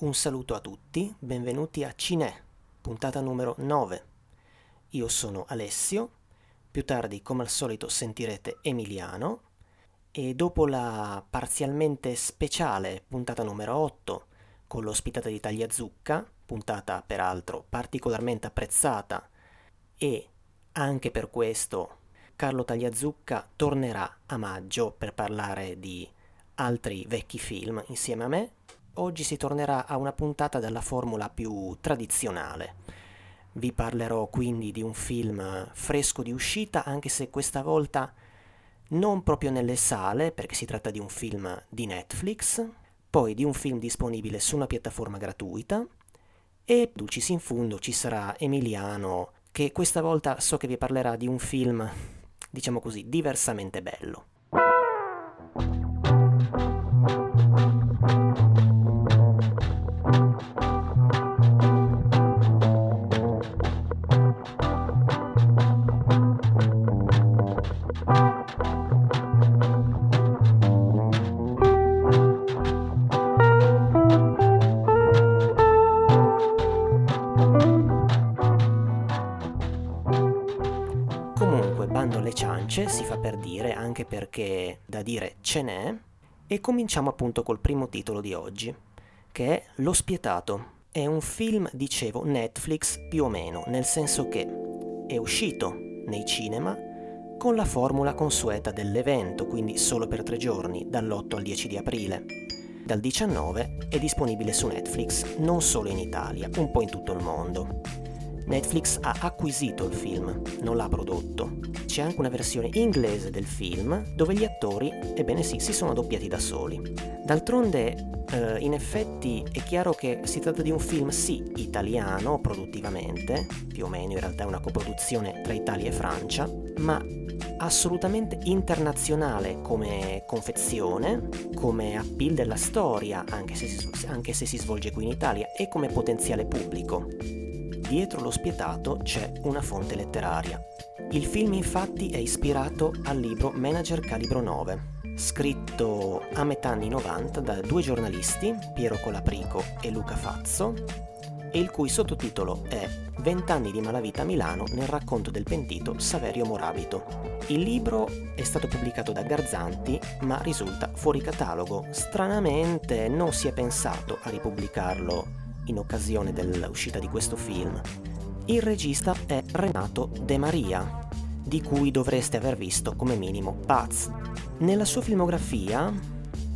Un saluto a tutti, benvenuti a Cinè, puntata numero 9. Io sono Alessio, più tardi come al solito sentirete Emiliano e dopo la parzialmente speciale puntata numero 8 con l'ospitata di Tagliazucca, puntata peraltro particolarmente apprezzata e anche per questo Carlo Tagliazucca tornerà a maggio per parlare di altri vecchi film insieme a me. Oggi si tornerà a una puntata dalla formula più tradizionale. Vi parlerò quindi di un film fresco di uscita, anche se questa volta non proprio nelle sale, perché si tratta di un film di Netflix, poi di un film disponibile su una piattaforma gratuita, e dulcis in fundo ci sarà Emiliano, che questa volta so che vi parlerà di un film, diciamo così, diversamente bello. Si fa per dire, anche perché da dire ce n'è, e cominciamo appunto col primo titolo di oggi, che è Lo Spietato. È un film, dicevo, Netflix più o meno, nel senso che è uscito nei cinema con la formula consueta dell'evento, quindi solo per 3 giorni, dall'8 al 10 di aprile. Dal 19 è disponibile su Netflix, non solo in Italia, un po' in tutto il mondo. Netflix ha acquisito il film, non l'ha prodotto. C'è anche una versione inglese del film dove gli attori, ebbene sì, si sono doppiati da soli. D'altronde, in effetti è chiaro che si tratta di un film sì italiano produttivamente, più o meno in realtà è una coproduzione tra Italia e Francia, ma assolutamente internazionale come confezione, come appeal della storia, anche se si svolge qui in Italia, e come potenziale pubblico. Dietro Lo Spietato c'è una fonte letteraria. Il film infatti è ispirato al libro Manager Calibro 9, scritto a metà anni 90 da 2 giornalisti, Piero Colaprico e Luca Fazzo, e il cui sottotitolo è 20 anni di malavita a Milano nel racconto del pentito Saverio Morabito. Il libro è stato pubblicato da Garzanti, ma risulta fuori catalogo. Stranamente non si è pensato a ripubblicarlo in occasione dell'uscita di questo film. Il regista è Renato De Maria, di cui dovreste aver visto come minimo Paz. Nella sua filmografia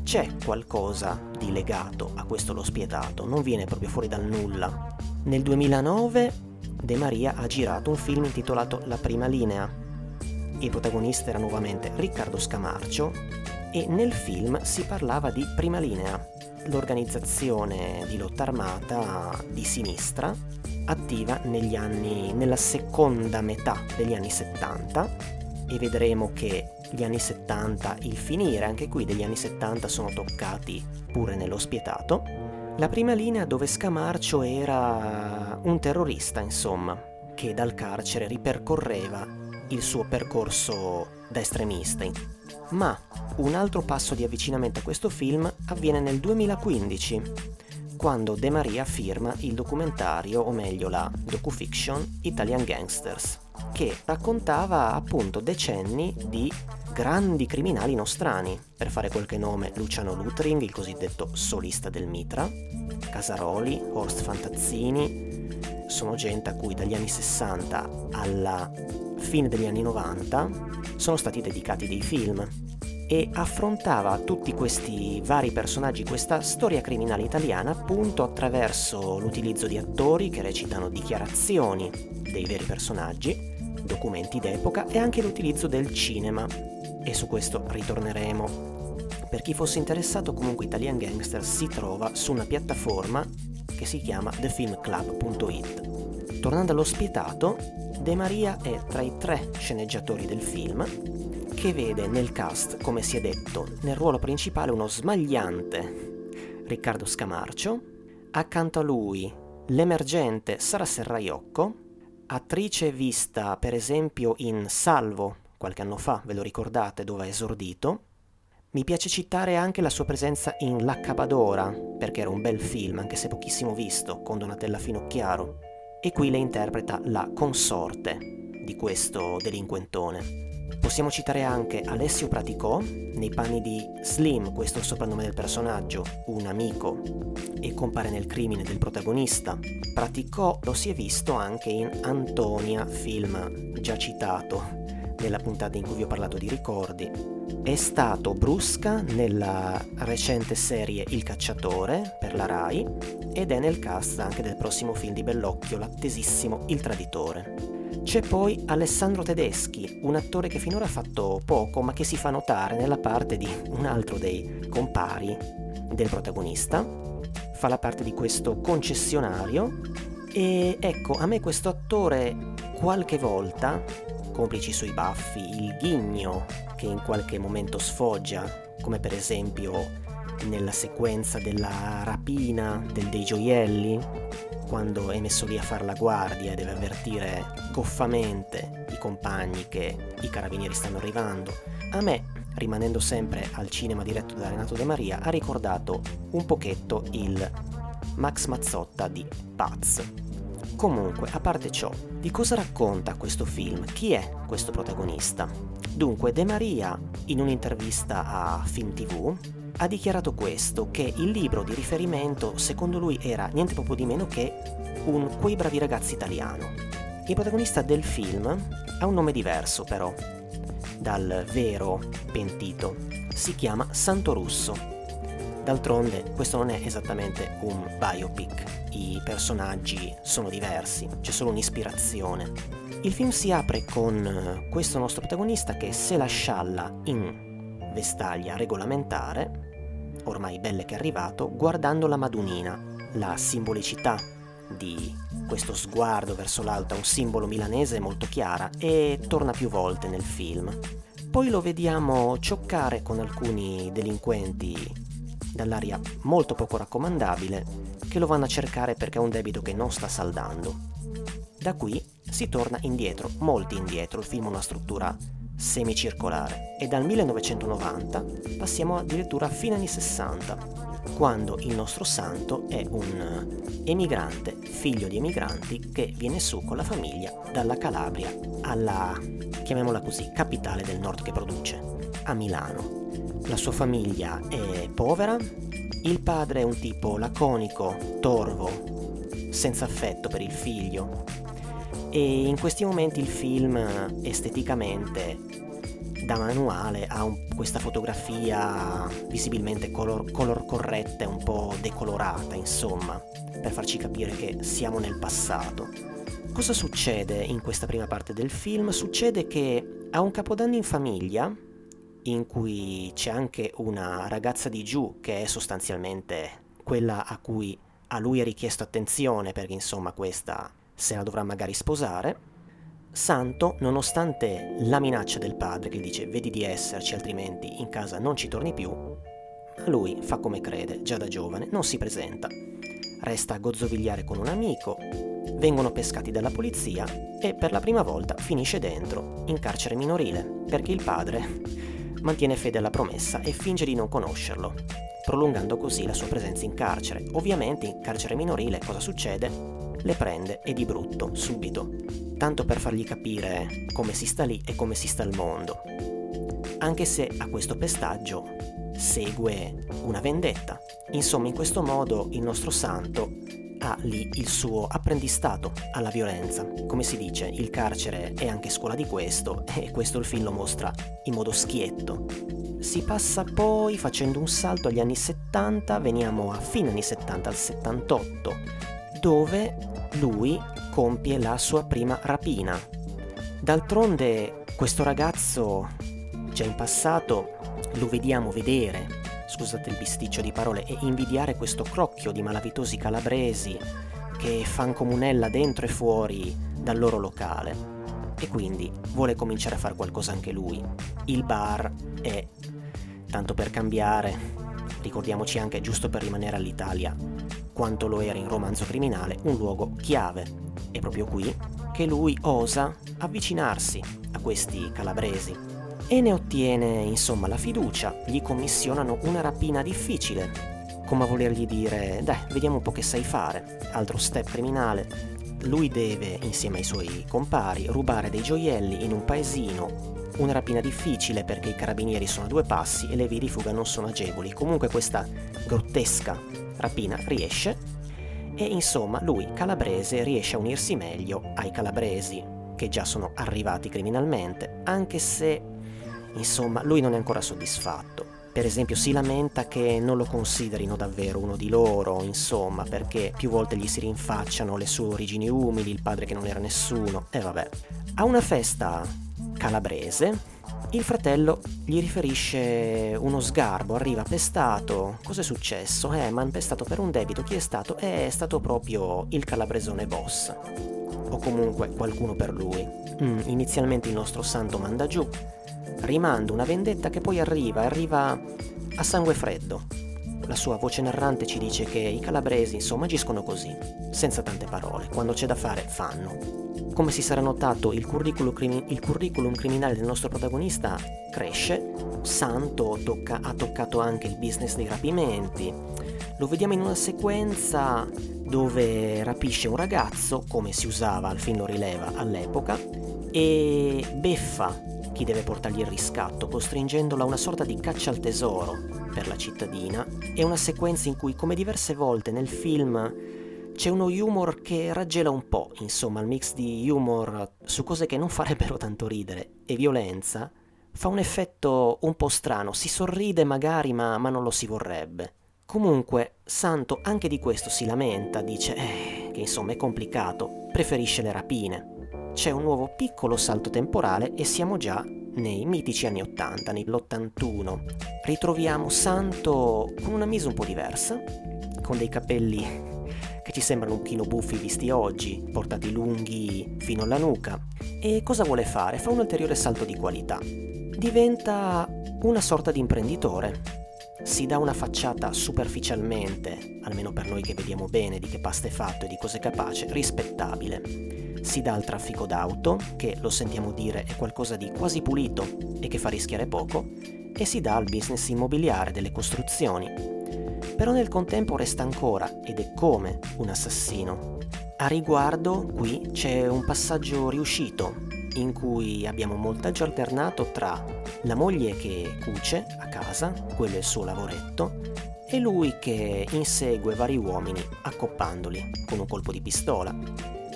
c'è qualcosa di legato a questo Lo Spietato, non viene proprio fuori dal nulla. Nel 2009 De Maria ha girato un film intitolato La prima linea. Il protagonista era nuovamente Riccardo Scamarcio e nel film si parlava di Prima Linea, l'organizzazione di lotta armata di sinistra attiva nella seconda metà degli anni 70, e vedremo che gli anni 70, il finire anche qui degli anni 70, sono toccati pure nello Spietato. La prima linea, dove Scamarcio era un terrorista, insomma, che dal carcere ripercorreva il suo percorso da estremista. Ma un altro passo di avvicinamento a questo film avviene nel 2015, quando De Maria firma il documentario, o meglio la docufiction Italian Gangsters, che raccontava appunto decenni di grandi criminali nostrani, per fare qualche nome Luciano Lutring, il cosiddetto solista del Mitra, Casaroli, Horst Fantazzini. Sono gente a cui dagli anni 60 alla fine degli anni 90 sono stati dedicati dei film, e affrontava tutti questi vari personaggi, questa storia criminale italiana, appunto attraverso l'utilizzo di attori che recitano dichiarazioni dei veri personaggi, documenti d'epoca e anche l'utilizzo del cinema, e su questo ritorneremo. Per chi fosse interessato, comunque Italian Gangster si trova su una piattaforma che si chiama TheFilmClub.it. Tornando allo Spietato, De Maria è tra i 3 sceneggiatori del film, che vede nel cast, come si è detto, nel ruolo principale uno smagliante Riccardo Scamarcio, accanto a lui l'emergente Sara Serraiocco, attrice vista per esempio in Salvo qualche anno fa, ve lo ricordate, dove ha esordito, Mi piace citare anche la sua presenza in L'Accabadora, perché era un bel film, anche se pochissimo visto, con Donatella Finocchiaro, e qui le interpreta la consorte di questo delinquentone. Possiamo citare anche Alessio Praticò, nei panni di Slim, questo è il soprannome del personaggio, un amico, e compare nel crimine del protagonista. Praticò lo si è visto anche in Antonia, film già citato nella puntata in cui vi ho parlato di ricordi. È stato Brusca nella recente serie Il Cacciatore per la Rai ed è nel cast anche del prossimo film di Bellocchio, l'attesissimo Il Traditore. C'è poi Alessandro Tedeschi, un attore che finora ha fatto poco ma che si fa notare nella parte di un altro dei compari del protagonista, fa la parte di questo concessionario e ecco, a me questo attore qualche volta, complici sui baffi, il ghigno che in qualche momento sfoggia, come per esempio nella sequenza della rapina dei gioielli, quando è messo lì a far la guardia e deve avvertire goffamente i compagni che i carabinieri stanno arrivando. A me, rimanendo sempre al cinema diretto da Renato De Maria, ha ricordato un pochetto il Max Mazzotta di Paz. Comunque, a parte ciò, di cosa racconta questo film? Chi è questo protagonista? Dunque, De Maria, in un'intervista a Film TV, ha dichiarato questo, che il libro di riferimento secondo lui era niente poco di meno che un Quei bravi ragazzi italiano. Il protagonista del film ha un nome diverso però dal vero pentito, si chiama Santo Russo. D'altronde questo non è esattamente un biopic, i personaggi sono diversi, c'è solo un'ispirazione. Il film si apre con questo nostro protagonista che se la scialla in vestaglia regolamentare, ormai belle che è arrivato, guardando la Madunina, la simbolicità di questo sguardo verso l'alto, un simbolo milanese molto chiara, e torna più volte nel film. Poi lo vediamo cioccare con alcuni delinquenti dall'aria molto poco raccomandabile, che lo vanno a cercare perché ha un debito che non sta saldando. Da qui si torna indietro, molto indietro, il film ha una struttura semicircolare e dal 1990 passiamo addirittura a fine anni 60, quando il nostro santo è un emigrante, figlio di emigranti, che viene su con la famiglia dalla Calabria alla, chiamiamola così, capitale del nord che produce, a Milano. La sua famiglia è povera, il padre è un tipo laconico, torvo, senza affetto per il figlio. E in questi momenti il film esteticamente da manuale ha questa fotografia visibilmente color corretta e un po' decolorata, insomma, per farci capire che siamo nel passato. Cosa succede in questa prima parte del film? Succede che a un capodanno in famiglia, in cui c'è anche una ragazza di giù che è sostanzialmente quella a cui a lui è richiesto attenzione, perché insomma questa se la dovrà magari sposare, Santo, nonostante la minaccia del padre che gli dice vedi di esserci altrimenti in casa non ci torni più, lui fa come crede, già da giovane, non si presenta, resta a gozzovigliare con un amico, vengono pescati dalla polizia e per la prima volta finisce dentro, in carcere minorile, perché il padre mantiene fede alla promessa e finge di non conoscerlo, prolungando così la sua presenza in carcere. Ovviamente in carcere minorile cosa succede? Le prende e di brutto, subito, tanto per fargli capire come si sta lì e come si sta al mondo, anche se a questo pestaggio segue una vendetta. Insomma, in questo modo il nostro santo ha lì il suo apprendistato alla violenza. Come si dice, il carcere è anche scuola di questo, e questo il film lo mostra in modo schietto. Si passa poi, facendo un salto agli anni 70, veniamo a fine anni 70, al 78, dove lui compie la sua prima rapina. D'altronde questo ragazzo già in passato lo vediamo vedere, scusate il bisticcio di parole, e invidiare questo crocchio di malavitosi calabresi che fan comunella dentro e fuori dal loro locale, e quindi vuole cominciare a fare qualcosa anche lui. Il bar è, tanto per cambiare, ricordiamoci anche, giusto per rimanere all'Italia, quanto lo era in Romanzo Criminale, un luogo chiave. È proprio qui che lui osa avvicinarsi a questi calabresi, e ne ottiene, insomma, la fiducia. Gli commissionano una rapina difficile, come a volergli dire, dai, vediamo un po' che sai fare. Altro step criminale. Lui deve, insieme ai suoi compari, rubare dei gioielli in un paesino. Una rapina difficile perché i carabinieri sono a due passi e le vie di fuga non sono agevoli. Comunque questa grottesca rapina riesce e, insomma, lui, calabrese, riesce a unirsi meglio ai calabresi che già sono arrivati criminalmente, anche se, insomma, lui non è ancora soddisfatto. Per esempio si lamenta che non lo considerino davvero uno di loro, insomma, perché più volte gli si rinfacciano le sue origini umili, il padre che non era nessuno, e vabbè. A una festa calabrese il fratello gli riferisce uno sgarbo, arriva pestato, cos'è successo? Ma è pestato per un debito, chi è stato? È stato proprio il calabresone boss, o comunque qualcuno per lui. Inizialmente il nostro santo manda giù, rimanda una vendetta che poi arriva a sangue freddo. La sua voce narrante ci dice che i calabresi, insomma, agiscono così, senza tante parole, quando c'è da fare fanno. Come si sarà notato, il curriculum criminale del nostro protagonista cresce. Santo ha toccato anche il business dei rapimenti. Lo vediamo in una sequenza dove rapisce un ragazzo, come si usava, al fin lo rileva, all'epoca, e beffa chi deve portargli il riscatto, costringendola a una sorta di caccia al tesoro per la cittadina. È una sequenza in cui, come diverse volte nel film, c'è uno humor che raggela un po', insomma, il mix di humor su cose che non farebbero tanto ridere e violenza fa un effetto un po' strano, si sorride magari ma non lo si vorrebbe. Comunque Santo anche di questo si lamenta, dice che insomma è complicato, preferisce le rapine. C'è un nuovo piccolo salto temporale e siamo già nei mitici anni 80, nell'81. Ritroviamo Santo con una mise un po' diversa, con dei capelli che ci sembrano un pochino buffi visti oggi, portati lunghi fino alla nuca. E cosa vuole fare? Fa un ulteriore salto di qualità. Diventa una sorta di imprenditore. Si dà una facciata superficialmente, almeno per noi che vediamo bene di che pasta è fatto e di cosa è capace, rispettabile. Si dà al traffico d'auto, che lo sentiamo dire è qualcosa di quasi pulito e che fa rischiare poco, e si dà al business immobiliare delle costruzioni. Però nel contempo resta ancora, ed è come un assassino. A riguardo, qui c'è un passaggio riuscito, in cui abbiamo montaggio alternato tra la moglie che cuce a casa, quello è il suo lavoretto, e lui che insegue vari uomini accoppandoli con un colpo di pistola.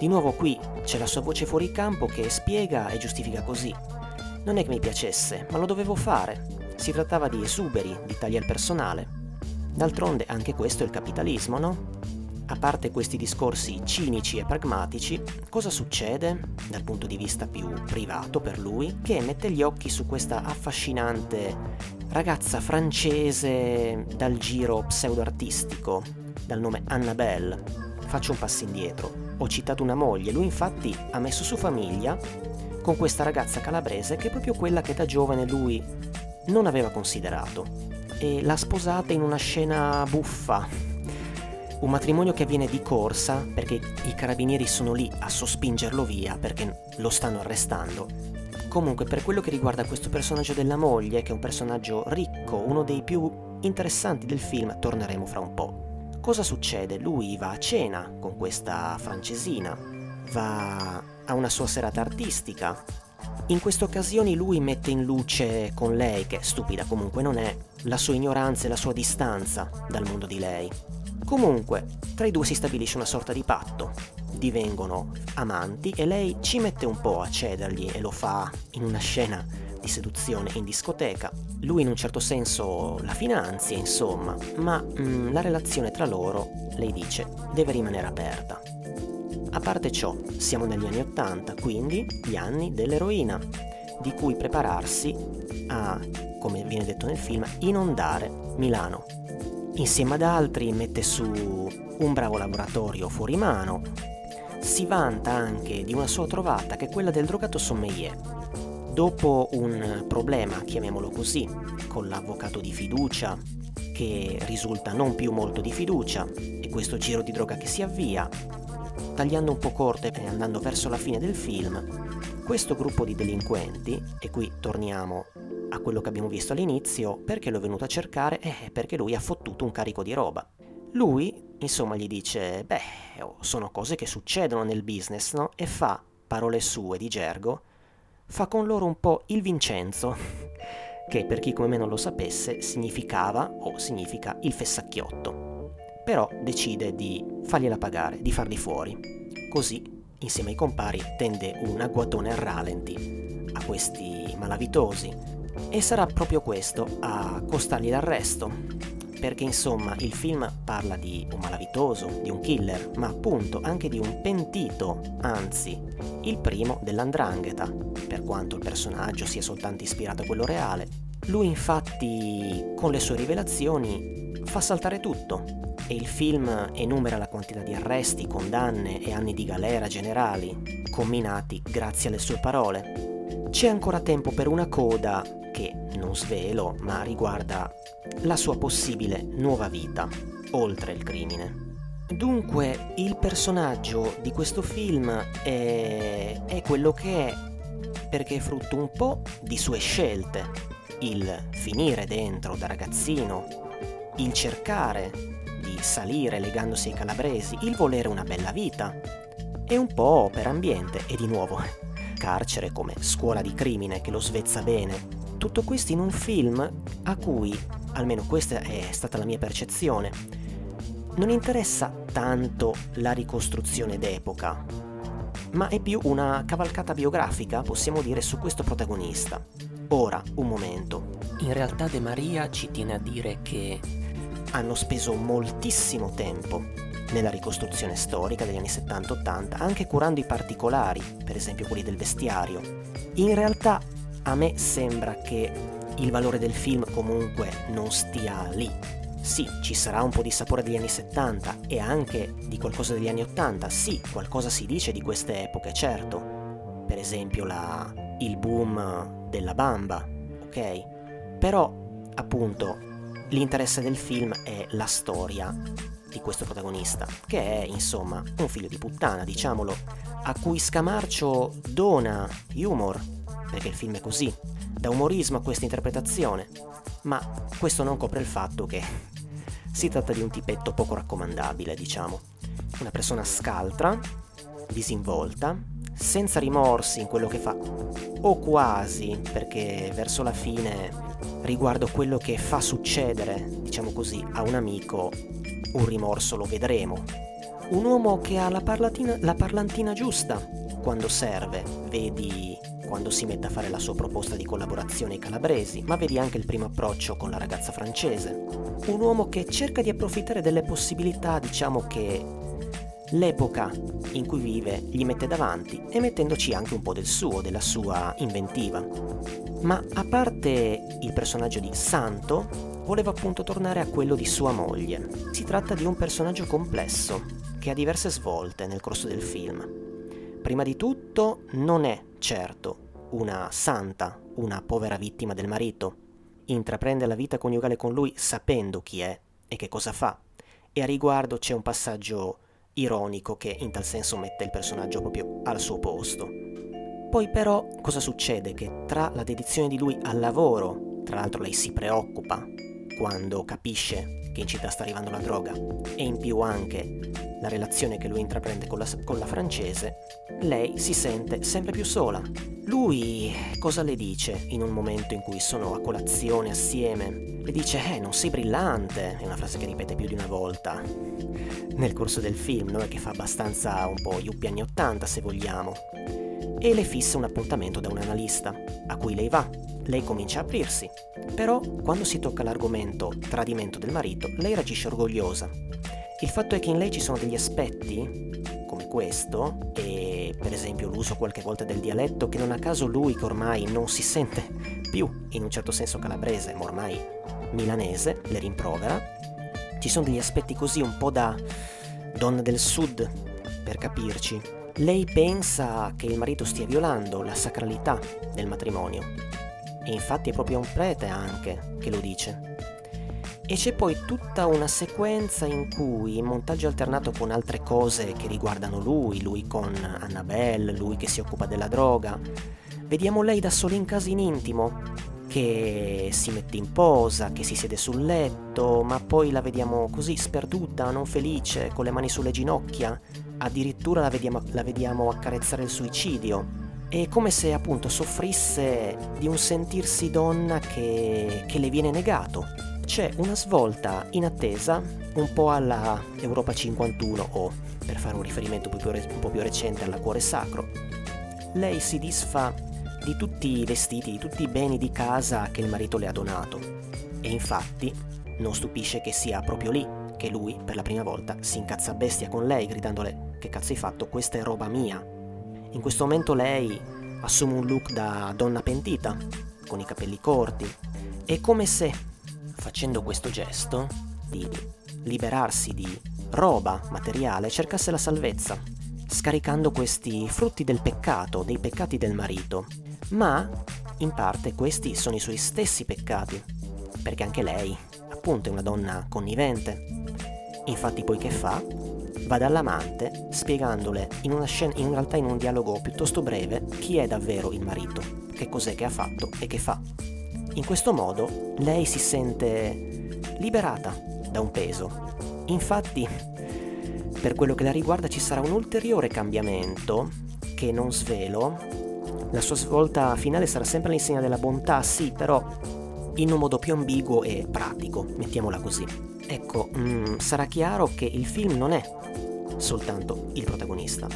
Di nuovo qui c'è la sua voce fuori campo che spiega e giustifica così. Non è che mi piacesse, ma lo dovevo fare. Si trattava di esuberi, di tagli al personale. D'altronde anche questo è il capitalismo, no? A parte questi discorsi cinici e pragmatici, cosa succede dal punto di vista più privato per lui, che mette gli occhi su questa affascinante ragazza francese dal giro pseudo-artistico, dal nome Annabelle. Faccio un passo indietro. Ho citato una moglie, lui infatti ha messo su famiglia con questa ragazza calabrese che è proprio quella che da giovane lui non aveva considerato, e l'ha sposata in una scena buffa, un matrimonio che avviene di corsa perché i carabinieri sono lì a sospingerlo via perché lo stanno arrestando. Comunque, per quello che riguarda questo personaggio della moglie, che è un personaggio ricco, uno dei più interessanti del film, torneremo fra un po'. Cosa succede? Lui va a cena con questa francesina, va a una sua serata artistica. In queste occasioni lui mette in luce con lei, che stupida comunque non è, la sua ignoranza e la sua distanza dal mondo di lei. Comunque, tra i due si stabilisce una sorta di patto. Divengono amanti e lei ci mette un po' a cedergli e lo fa in una scena di seduzione in discoteca. Lui in un certo senso la finanzia, insomma, ma la relazione tra loro, lei dice, deve rimanere aperta. A parte ciò, siamo negli anni 80, quindi gli anni dell'eroina, di cui prepararsi a, come viene detto nel film, inondare Milano. Insieme ad altri mette su un bravo laboratorio fuori mano. Si vanta anche di una sua trovata, che è quella del drogato sommelier. Dopo un problema, chiamiamolo così, con l'avvocato di fiducia, che risulta non più molto di fiducia, e questo giro di droga che si avvia, tagliando un po' corto e andando verso la fine del film, questo gruppo di delinquenti, e qui torniamo a quello che abbiamo visto all'inizio, perché l'ho venuto a cercare? Perché lui ha fottuto un carico di roba. Lui, insomma, gli dice, sono cose che succedono nel business, no? E fa, parole sue di gergo, fa con loro un po' il Vincenzo, che per chi come me non lo sapesse significava o significa il fessacchiotto. Però decide di fargliela pagare, di farli fuori. Così, insieme ai compari, tende un agguatone a ralenti a questi malavitosi, e sarà proprio questo a costargli l'arresto, perché insomma il film parla di un malavitoso, di un killer, ma appunto anche di un pentito, anzi il primo dell''ndrangheta, per quanto il personaggio sia soltanto ispirato a quello reale. Lui infatti con le sue rivelazioni fa saltare tutto, e il film enumera la quantità di arresti, condanne e anni di galera generali comminati grazie alle sue parole. C'è ancora tempo per una coda che non svelo, ma riguarda la sua possibile nuova vita oltre il crimine. Dunque il personaggio di questo film è quello che è, perché è frutto un po' di sue scelte, il finire dentro da ragazzino, il cercare di salire legandosi ai calabresi, il volere una bella vita, e un po' per ambiente, e di nuovo carcere come scuola di crimine che lo svezza bene. Tutto questo in un film a cui, almeno questa è stata la mia percezione, non interessa tanto la ricostruzione d'epoca, ma è più una cavalcata biografica, possiamo dire, su questo protagonista. Ora, un momento. In realtà De Maria ci tiene a dire che hanno speso moltissimo tempo nella ricostruzione storica degli anni 70-80, anche curando i particolari, per esempio quelli del vestiario. In realtà a me sembra che il valore del film comunque non stia lì. Sì, ci sarà un po' di sapore degli anni 70 e anche di qualcosa degli anni 80, sì, qualcosa si dice di queste epoche, certo. Per esempio il boom della Bamba, ok? Però, appunto, l'interesse del film è la storia di questo protagonista, che è insomma un figlio di puttana, diciamolo, a cui Scamarcio dona humor, perché il film è così, dà umorismo a questa interpretazione, ma questo non copre il fatto che si tratta di un tipetto poco raccomandabile, diciamo, una persona scaltra, disinvolta, senza rimorsi in quello che fa, o quasi, perché verso la fine, riguardo quello che fa succedere, diciamo così, a un amico, un rimorso lo vedremo. Un uomo che ha la parlantina giusta quando serve, vedi quando si mette a fare la sua proposta di collaborazione ai calabresi, ma vedi anche il primo approccio con la ragazza francese. Un uomo che cerca di approfittare delle possibilità, diciamo, che l'epoca in cui vive gli mette davanti, e mettendoci anche un po' del suo, della sua inventiva. Ma a parte il personaggio di Santo, volevo appunto tornare a quello di sua moglie. Si tratta di un personaggio complesso, che ha diverse svolte nel corso del film. Prima di tutto non è, certo, una santa, una povera vittima del marito. Intraprende la vita coniugale con lui sapendo chi è e che cosa fa. E a riguardo c'è un passaggio ironico che in tal senso mette il personaggio proprio al suo posto. Poi però cosa succede? Che tra la dedizione di lui al lavoro, tra l'altro lei si preoccupa quando capisce che in città sta arrivando la droga, e in più anche la relazione che lui intraprende con la francese, lei si sente sempre più sola. Lui cosa le dice in un momento in cui sono a colazione assieme? Le dice, non sei brillante, è una frase che ripete più di una volta nel corso del film, no? Che fa abbastanza un po' yuppie anni 80, se vogliamo, e le fissa un appuntamento da un analista, a cui lei va. Lei comincia a aprirsi, però quando si tocca l'argomento tradimento del marito, lei reagisce orgogliosa. Il fatto è che in lei ci sono degli aspetti, come questo, e per esempio l'uso qualche volta del dialetto, che non a caso lui, che ormai non si sente più in un certo senso calabrese, ma ormai milanese, le rimprovera. Ci sono degli aspetti così un po' da donna del sud, per capirci. Lei pensa che il marito stia violando la sacralità del matrimonio, e infatti è proprio un prete anche che lo dice. E c'è poi tutta una sequenza in cui, in montaggio alternato con altre cose che riguardano lui con Annabelle, lui che si occupa della droga, vediamo lei da sola in casa in intimo, che si mette in posa, che si siede sul letto, ma poi la vediamo così, sperduta, non felice, con le mani sulle ginocchia, addirittura la vediamo accarezzare il suicidio. È come se appunto soffrisse di un sentirsi donna che le viene negato. C'è una svolta inattesa, un po' alla Europa 51 o, per fare un riferimento un po' più recente, alla Cuore Sacro. Lei si disfa di tutti i vestiti, di tutti i beni di casa che il marito le ha donato. E infatti non stupisce che sia proprio lì che lui, per la prima volta, si incazza a bestia con lei, gridandole «Che cazzo hai fatto? Questa è roba mia!». In questo momento lei assume un look da donna pentita, con i capelli corti. È come se, facendo questo gesto di liberarsi di roba materiale, cercasse la salvezza, scaricando questi frutti del peccato, dei peccati del marito. Ma in parte questi sono i suoi stessi peccati, perché anche lei, appunto, è una donna connivente. Infatti poi che fa? Va dall'amante spiegandole in un dialogo piuttosto breve chi è davvero il marito, che cos'è che ha fatto e che fa. In questo modo lei si sente liberata da un peso. Infatti, per quello che la riguarda, ci sarà un ulteriore cambiamento che non svelo. La sua svolta finale sarà sempre all'insegna della bontà, sì, però in un modo più ambiguo e pratico, mettiamola così. Ecco, sarà chiaro che il film non è soltanto il protagonista,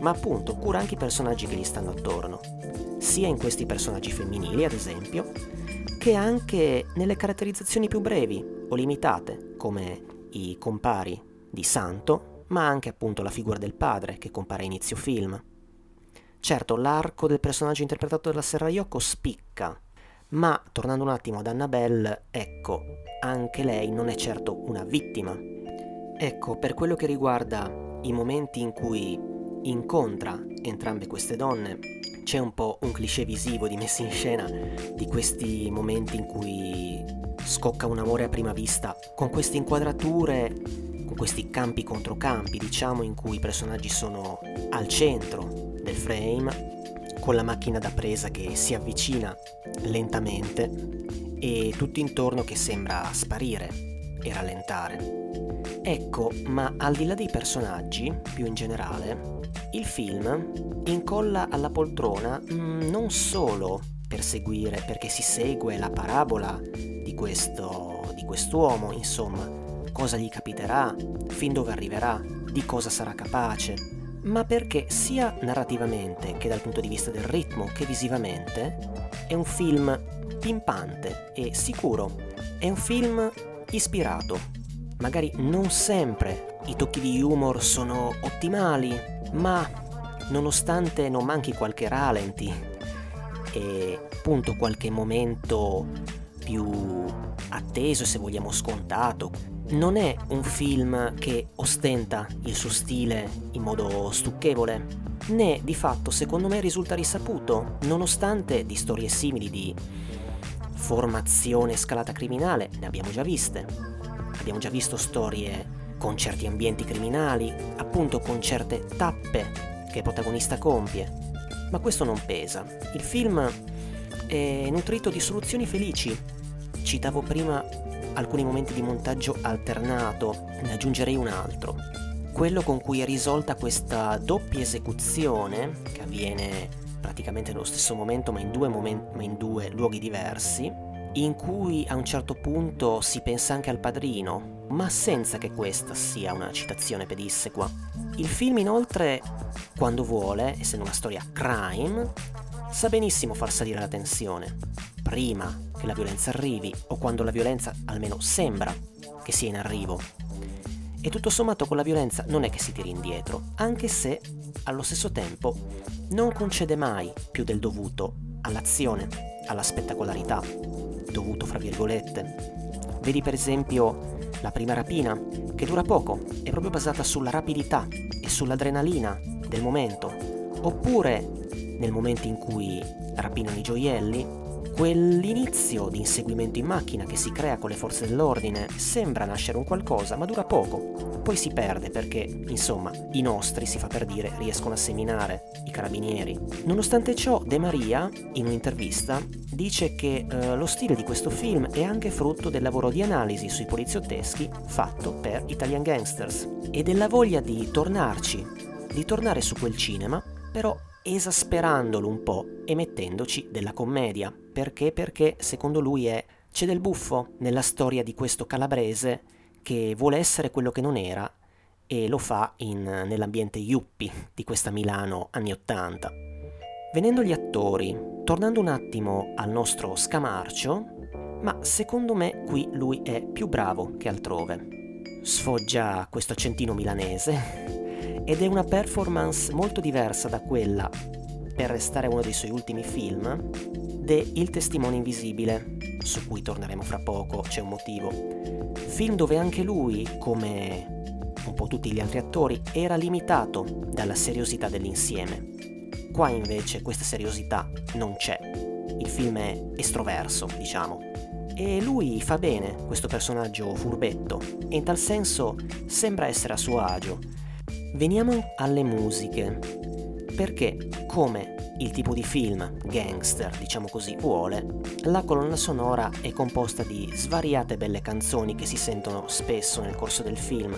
ma appunto cura anche i personaggi che gli stanno attorno, sia in questi personaggi femminili, ad esempio, che anche nelle caratterizzazioni più brevi o limitate, come i compari di Santo, ma anche appunto la figura del padre che compare a inizio film. Certo, l'arco del personaggio interpretato dalla Serraiocco spicca, ma tornando un attimo ad Annabelle, ecco, anche lei non è certo una vittima. Ecco, per quello che riguarda i momenti in cui incontra entrambe queste donne, c'è un po' un cliché visivo di messa in scena di questi momenti in cui scocca un amore a prima vista, con queste inquadrature, con questi campi contro campi, diciamo, in cui i personaggi sono al centro del frame, con la macchina da presa che si avvicina lentamente e tutto intorno che sembra sparire e rallentare. Ecco, ma al di là dei personaggi, più in generale, il film incolla alla poltrona non solo per seguire, perché si segue la parabola di quest'uomo, insomma, cosa gli capiterà, fin dove arriverà, di cosa sarà capace, ma perché sia narrativamente che dal punto di vista del ritmo che visivamente è un film pimpante e sicuro, è un film ispirato. Magari non sempre i tocchi di humor sono ottimali, ma nonostante non manchi qualche ralenti e appunto qualche momento più atteso, se vogliamo scontato, non è un film che ostenta il suo stile in modo stucchevole, né di fatto secondo me risulta risaputo, nonostante di storie simili di formazione e scalata criminale ne abbiamo già viste. Abbiamo già visto storie con certi ambienti criminali, appunto con certe tappe che il protagonista compie, ma questo non pesa. Il film è nutrito di soluzioni felici. Citavo prima alcuni momenti di montaggio alternato, ne aggiungerei un altro, quello con cui è risolta questa doppia esecuzione che avviene praticamente nello stesso momento ma in due luoghi diversi, in cui a un certo punto si pensa anche al Padrino, ma senza che questa sia una citazione pedissequa. Il film inoltre, quando vuole, essendo una storia crime, sa benissimo far salire la tensione, prima che la violenza arrivi, o quando la violenza almeno sembra che sia in arrivo. E tutto sommato con la violenza non è che si tiri indietro, anche se allo stesso tempo non concede mai più del dovuto all'azione, alla spettacolarità, dovuto fra virgolette. Vedi per esempio la prima rapina, che dura poco, è proprio basata sulla rapidità e sull'adrenalina del momento, oppure nel momento in cui rapinano i gioielli, Quell'inizio di inseguimento in macchina che si crea con le forze dell'ordine sembra nascere un qualcosa, ma dura poco. Poi si perde perché, insomma, i nostri, si fa per dire, riescono a seminare, i carabinieri. Nonostante ciò, De Maria, in un'intervista, dice che lo stile di questo film è anche frutto del lavoro di analisi sui poliziotteschi fatto per Italian Gangsters e della voglia di tornarci, di tornare su quel cinema, però esasperandolo un po' e mettendoci della commedia. Perché secondo lui c'è del buffo nella storia di questo calabrese che vuole essere quello che non era e lo fa nell'ambiente yuppie di questa Milano anni 80. Venendo agli attori, tornando un attimo al nostro Scamarcio, ma secondo me qui lui è più bravo che altrove. Sfoggia questo accentino milanese ed è una performance molto diversa da quella, per restare uno dei suoi ultimi film, de Il testimone invisibile, su cui torneremo fra poco, c'è un motivo. Film dove anche lui, come un po' tutti gli altri attori, era limitato dalla seriosità dell'insieme. Qua invece questa seriosità non c'è. Il film è estroverso, diciamo. E lui fa bene questo personaggio furbetto, e in tal senso sembra essere a suo agio. Veniamo alle musiche. Perché, come il tipo di film gangster, diciamo così, vuole, la colonna sonora è composta di svariate belle canzoni che si sentono spesso nel corso del film.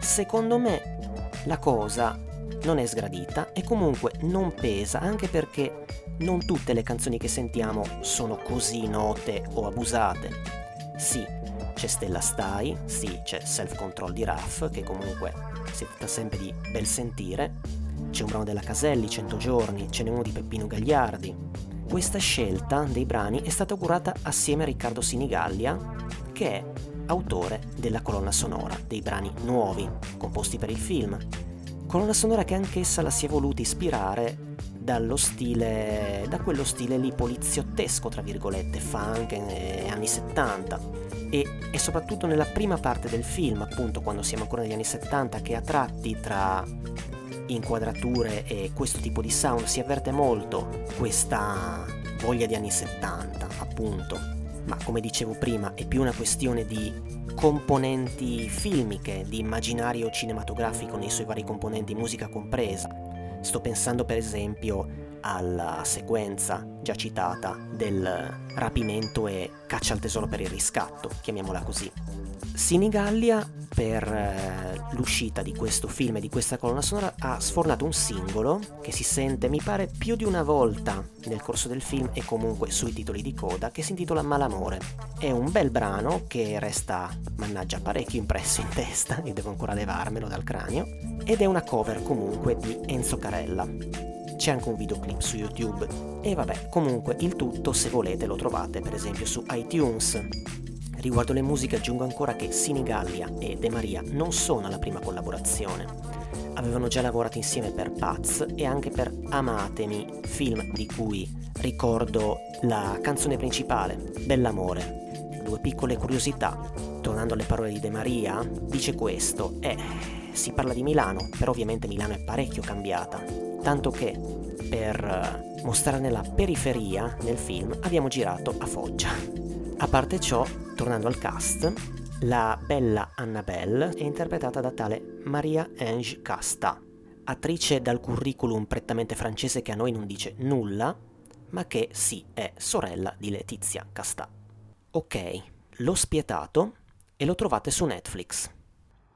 Secondo me la cosa non è sgradita e comunque non pesa, anche perché non tutte le canzoni che sentiamo sono così note o abusate. Sì, c'è Stella Stai, sì, c'è Self Control di Raff, che comunque si tratta sempre di bel sentire. C'è un brano della Caselli, 100 giorni, ce n'è uno di Peppino Gagliardi. Questa scelta dei brani è stata curata assieme a Riccardo Sinigallia, che è autore della colonna sonora, dei brani nuovi, composti per il film. Colonna sonora che anch'essa la si è voluta ispirare da quello stile lì poliziottesco, tra virgolette, funk, anni 70. E soprattutto nella prima parte del film, appunto, quando siamo ancora negli anni 70, che a tratti tra inquadrature e questo tipo di sound si avverte molto questa voglia di anni 70, appunto, ma come dicevo prima è più una questione di componenti filmiche, di immaginario cinematografico nei suoi vari componenti, musica compresa. Sto pensando per esempio alla sequenza già citata del rapimento e caccia al tesoro per il riscatto, chiamiamola così. Sinigallia, per l'uscita di questo film e di questa colonna sonora, ha sfornato un singolo che si sente, mi pare, più di una volta nel corso del film e comunque sui titoli di coda, che si intitola Malamore. È un bel brano che resta, mannaggia, parecchio impresso in testa, io devo ancora levarmelo dal cranio, ed è una cover comunque di Enzo Carella. C'è anche un videoclip su YouTube e vabbè, comunque il tutto, se volete, lo trovate per esempio su iTunes. Riguardo le musiche aggiungo ancora che Sinigallia e De Maria non sono alla prima collaborazione. Avevano già lavorato insieme per Paz e anche per Amatemi, film di cui ricordo la canzone principale, Bell'amore. Due piccole curiosità. Tornando alle parole di De Maria, dice questo: si parla di Milano, però ovviamente Milano è parecchio cambiata. Tanto che, per mostrarne la periferia nel film, abbiamo girato a Foggia. A parte ciò, tornando al cast, la bella Annabelle è interpretata da tale Maria Ange Casta, attrice dal curriculum prettamente francese che a noi non dice nulla, ma che sì, è sorella di Letizia Casta. Ok, Lo Spietato, e lo trovate su Netflix.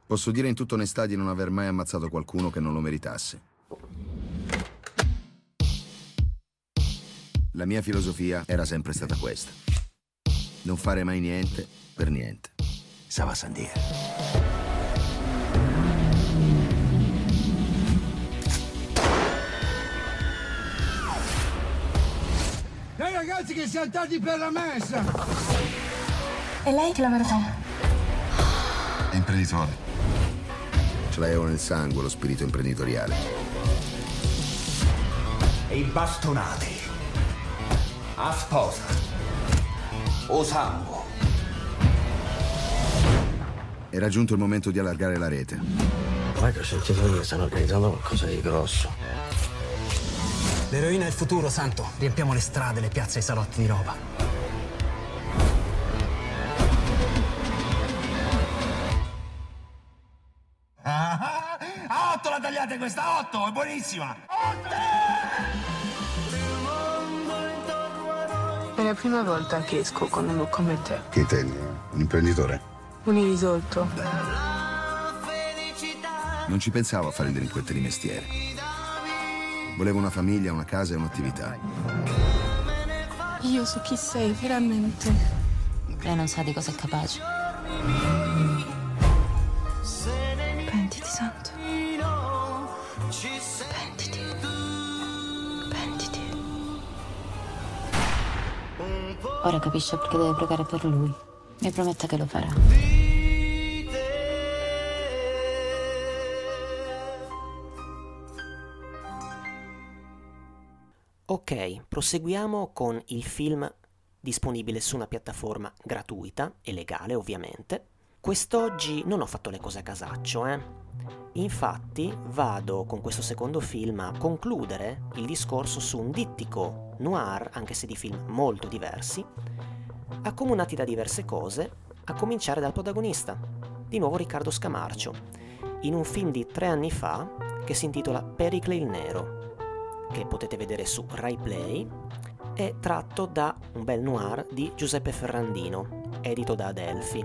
Posso dire in tutta onestà di non aver mai ammazzato qualcuno che non lo meritasse. La mia filosofia era sempre stata questa: non fare mai niente per niente. Sava Sandia. Dai ragazzi che siamo tardi per la messa! E lei che lavoro fa? Imprenditore. Ce l'avevo nel sangue lo spirito imprenditoriale. E i bastonati. A sposa. O sangue. Era giunto il momento di allargare la rete. Guarda che ho sentito che stanno organizzando qualcosa di grosso. L'eroina è il futuro, santo. Riempiamo le strade, le piazze e i salotti di roba. la tagliate questa? 8, è buonissima! 8! È la prima volta che esco con un look come te. Che intendi? Un imprenditore? Un irrisolto. Non ci pensavo a fare il delinquente di mestiere. Volevo una famiglia, una casa e un'attività. Io so chi sei, veramente. Lei non sa di cosa è capace. Pentiti, santo. Pentiti. Pentiti. Ora capisce perché deve pregare per lui. Mi prometta che lo farà. Ok, proseguiamo con il film disponibile su una piattaforma gratuita e legale, ovviamente. Quest'oggi non ho fatto le cose a casaccio, Infatti vado con questo secondo film a concludere il discorso su un dittico noir, anche se di film molto diversi, accomunati da diverse cose, a cominciare dal protagonista, di nuovo Riccardo Scamarcio, in un film di 3 anni fa che si intitola Pericle il Nero, che potete vedere su Rai Play, è tratto da un bel noir di Giuseppe Ferrandino, edito da Adelphi,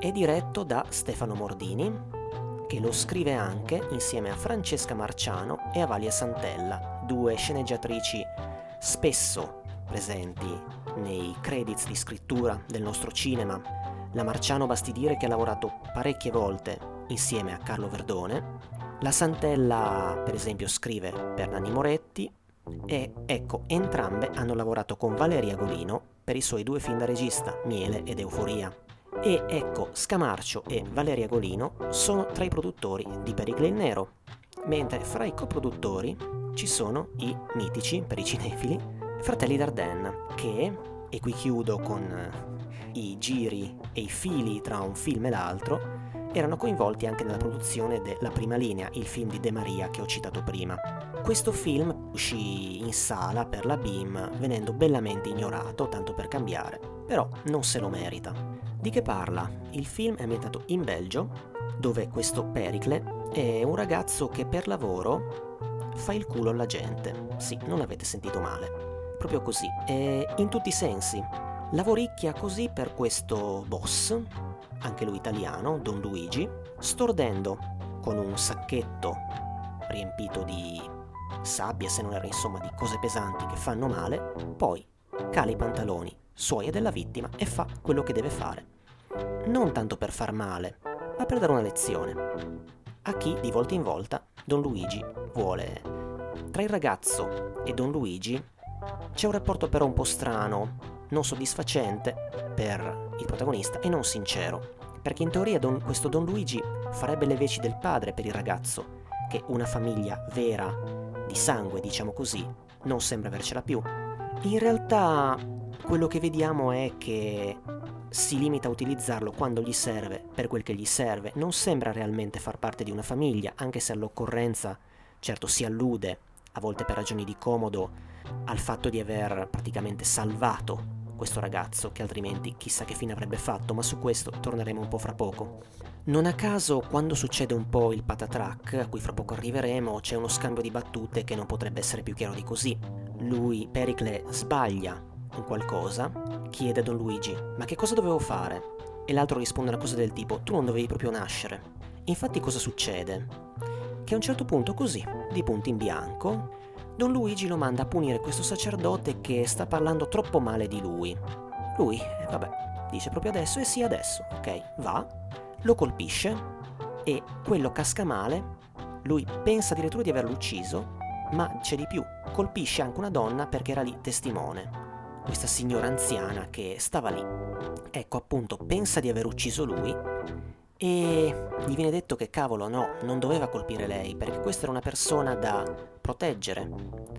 e diretto da Stefano Mordini, che lo scrive anche insieme a Francesca Marciano e a Valia Santella, 2 sceneggiatrici spesso presenti nei credits di scrittura del nostro cinema. La Marciano basti dire che ha lavorato parecchie volte insieme a Carlo Verdone, la Santella per esempio scrive per Nanni Moretti e ecco, entrambe hanno lavorato con Valeria Golino per i suoi 2 film da regista, Miele ed Euforia. E ecco, Scamarcio e Valeria Golino sono tra i produttori di Pericle il Nero, mentre fra i coproduttori ci sono i mitici, per i cinefili, Fratelli Dardenne, che, e qui chiudo con i giri e i fili tra un film e l'altro, erano coinvolti anche nella produzione de La prima linea, il film di De Maria che ho citato prima. Questo film uscì in sala per la BIM venendo bellamente ignorato, tanto per cambiare, però non se lo merita. Di che parla? Il film è ambientato in Belgio, dove questo Pericle è un ragazzo che per lavoro fa il culo alla gente. Sì, non avete sentito male. Proprio così, e in tutti i sensi. Lavoricchia così per questo boss, anche lui italiano, Don Luigi, stordendo con un sacchetto riempito di sabbia, se non era insomma di cose pesanti che fanno male, poi cala i pantaloni, suoia della vittima e fa quello che deve fare. Non tanto per far male, ma per dare una lezione a chi di volta in volta Don Luigi vuole. Tra il ragazzo e Don Luigi c'è un rapporto però un po' strano, non soddisfacente per il protagonista e non sincero, perché in teoria questo Don Luigi farebbe le veci del padre per il ragazzo, che una famiglia vera, di sangue diciamo così, non sembra avercela più. In realtà quello che vediamo è che si limita a utilizzarlo quando gli serve, per quel che gli serve, non sembra realmente far parte di una famiglia, anche se all'occorrenza certo si allude, a volte per ragioni di comodo, al fatto di aver praticamente salvato questo ragazzo che altrimenti chissà che fine avrebbe fatto, ma su questo torneremo un po' fra poco. Non a caso, quando succede un po' il patatrack, a cui fra poco arriveremo, c'è uno scambio di battute che non potrebbe essere più chiaro di così. Lui, Pericle, sbaglia in qualcosa, chiede a Don Luigi «Ma che cosa dovevo fare?» e l'altro risponde una cosa del tipo «Tu non dovevi proprio nascere». Infatti cosa succede? Che a un certo punto così, di punto in bianco, Don Luigi lo manda a punire questo sacerdote che sta parlando troppo male di lui. Lui, vabbè, dice proprio adesso e sì adesso, ok, va, lo colpisce e quello casca male, lui pensa addirittura di averlo ucciso, ma c'è di più, colpisce anche una donna perché era lì testimone, questa signora anziana che stava lì. Ecco appunto, pensa di aver ucciso lui e gli viene detto che cavolo no, non doveva colpire lei perché questa era una persona da proteggere,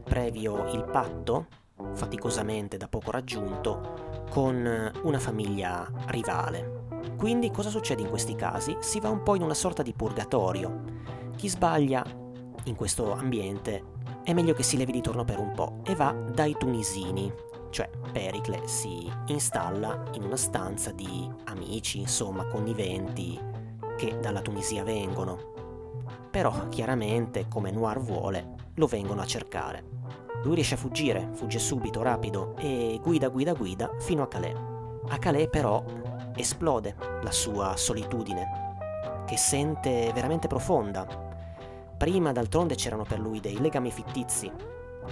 previo il patto, faticosamente da poco raggiunto, con una famiglia rivale. Quindi cosa succede in questi casi? Si va un po' in una sorta di purgatorio. Chi sbaglia in questo ambiente è meglio che si levi di torno per un po' e va dai tunisini, cioè Pericle si installa in una stanza di amici, insomma, conniventi, che dalla Tunisia vengono. però chiaramente, come Noir vuole, lo vengono a cercare. Lui riesce a fuggire, fugge subito, rapido, e guida fino a Calais. A Calais però esplode la sua solitudine, che sente veramente profonda. Prima d'altronde c'erano per lui dei legami fittizi,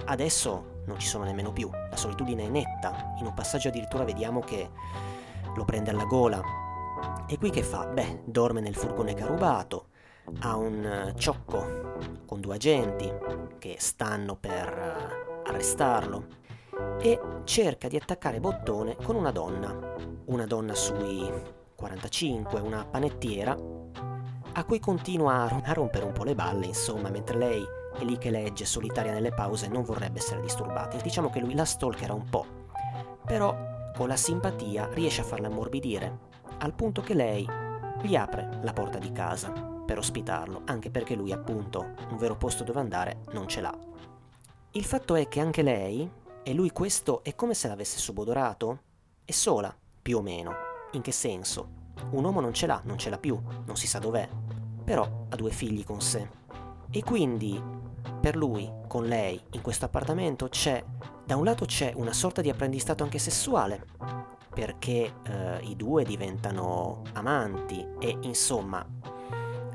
adesso non ci sono nemmeno più, la solitudine è netta, in un passaggio addirittura vediamo che lo prende alla gola. E qui che fa? Beh, dorme nel furgone che ha rubato, ha un ciocco con due agenti che stanno per arrestarlo e cerca di attaccare bottone con una donna sui 45, una panettiera, a cui continua a rompere un po' le balle, insomma, mentre lei è lì che legge solitaria nelle pause e non vorrebbe essere disturbata. Diciamo che lui la stalkerà un po', però con la simpatia riesce a farla ammorbidire, al punto che lei gli apre la porta di casa per ospitarlo, anche perché lui appunto un vero posto dove andare non ce l'ha. Il fatto è che anche lei, e lui questo è come se l'avesse subodorato, è sola, più o meno. In che senso? Un uomo non ce l'ha più, non si sa dov'è, però ha due figli con sé. E quindi per lui, con lei, in questo appartamento c'è, da un lato c'è una sorta di apprendistato anche sessuale, perché i due diventano amanti e insomma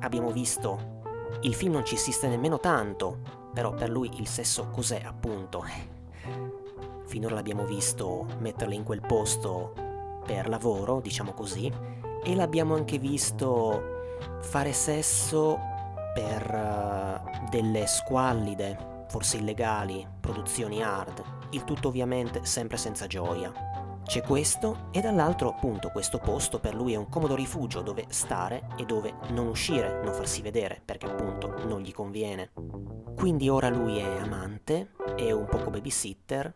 abbiamo visto, il film non ci insiste nemmeno tanto, però per lui il sesso cos'è appunto? Finora l'abbiamo visto metterla in quel posto per lavoro, diciamo così, e l'abbiamo anche visto fare sesso per delle squallide, forse illegali, produzioni hard, il tutto ovviamente sempre senza gioia. C'è questo, e dall'altro appunto questo posto per lui è un comodo rifugio dove stare e dove non uscire, non farsi vedere, perché appunto non gli conviene. Quindi ora lui è amante, è un poco babysitter,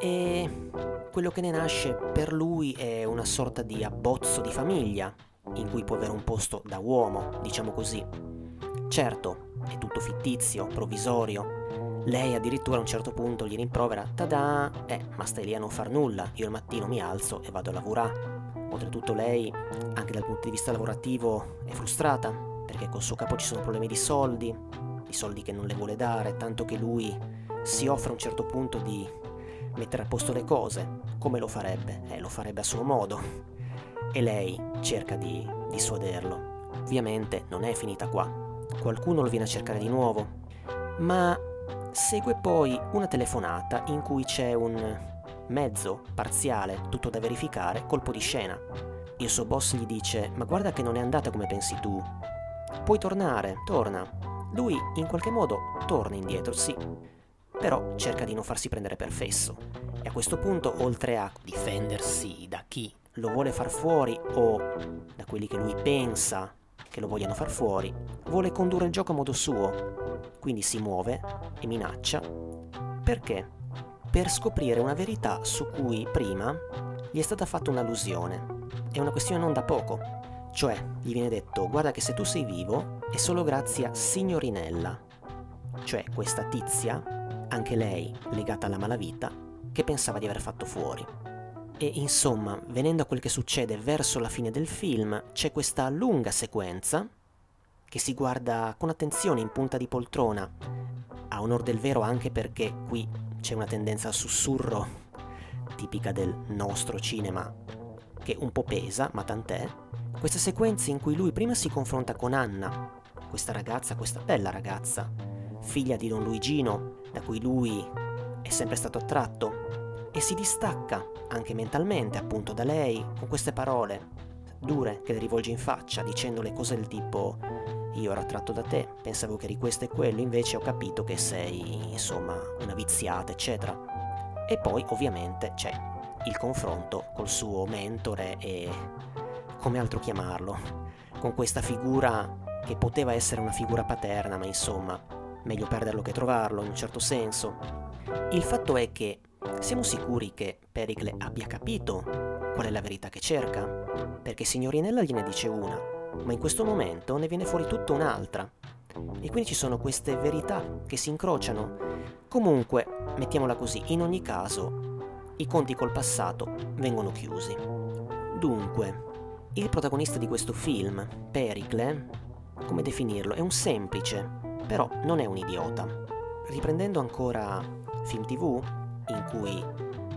e quello che ne nasce per lui è una sorta di abbozzo di famiglia, in cui può avere un posto da uomo, diciamo così. Certo, è tutto fittizio, provvisorio. Lei addirittura a un certo punto gli rimprovera, tada, ma stai lì a non far nulla, io il mattino mi alzo e vado a lavorare. Oltretutto lei, anche dal punto di vista lavorativo, è frustrata, perché col suo capo ci sono problemi di soldi che non le vuole dare, tanto che lui si offre a un certo punto di mettere a posto le cose. Come lo farebbe? Lo farebbe a suo modo. E lei cerca di dissuaderlo. Ovviamente non è finita qua. Qualcuno lo viene a cercare di nuovo, ma segue poi una telefonata in cui c'è un mezzo parziale, tutto da verificare, colpo di scena. Il suo boss gli dice, ma guarda che non è andata come pensi tu, puoi tornare, torna. Lui in qualche modo torna indietro, sì, però cerca di non farsi prendere per fesso. E a questo punto, oltre a difendersi da chi lo vuole far fuori o da quelli che lui pensa che lo vogliano far fuori, vuole condurre il gioco a modo suo. Quindi si muove e minaccia. Perché? Per scoprire una verità su cui prima gli è stata fatta un'allusione. È una questione non da poco. Cioè, gli viene detto, guarda che se tu sei vivo è solo grazie a signorinella. Cioè questa tizia, anche lei legata alla malavita, che pensava di aver fatto fuori. E insomma, venendo a quel che succede verso la fine del film, c'è questa lunga sequenza che si guarda con attenzione in punta di poltrona, a onor del vero anche perché qui c'è una tendenza al sussurro tipica del nostro cinema, che un po' pesa, ma tant'è. Questa sequenza in cui lui prima si confronta con Anna, questa bella ragazza, figlia di Don Luigino, da cui lui è sempre stato attratto, e si distacca anche mentalmente appunto da lei con queste parole dure che le rivolge in faccia, dicendole cose del tipo, io ero attratto da te, pensavo che eri questo e quello, invece ho capito che sei, insomma, una viziata, eccetera. E poi, ovviamente, c'è il confronto col suo mentore e, come altro chiamarlo, con questa figura che poteva essere una figura paterna, ma insomma, meglio perderlo che trovarlo, in un certo senso. Il fatto è che siamo sicuri che Pericle abbia capito qual è la verità che cerca, perché signorinella gliene dice una, ma in questo momento ne viene fuori tutta un'altra, e quindi ci sono queste verità che si incrociano. Comunque, mettiamola così, in ogni caso i conti col passato vengono chiusi. Dunque, il protagonista di questo film, Pericle, come definirlo, è un semplice, però non è un idiota. Riprendendo ancora Film TV, in cui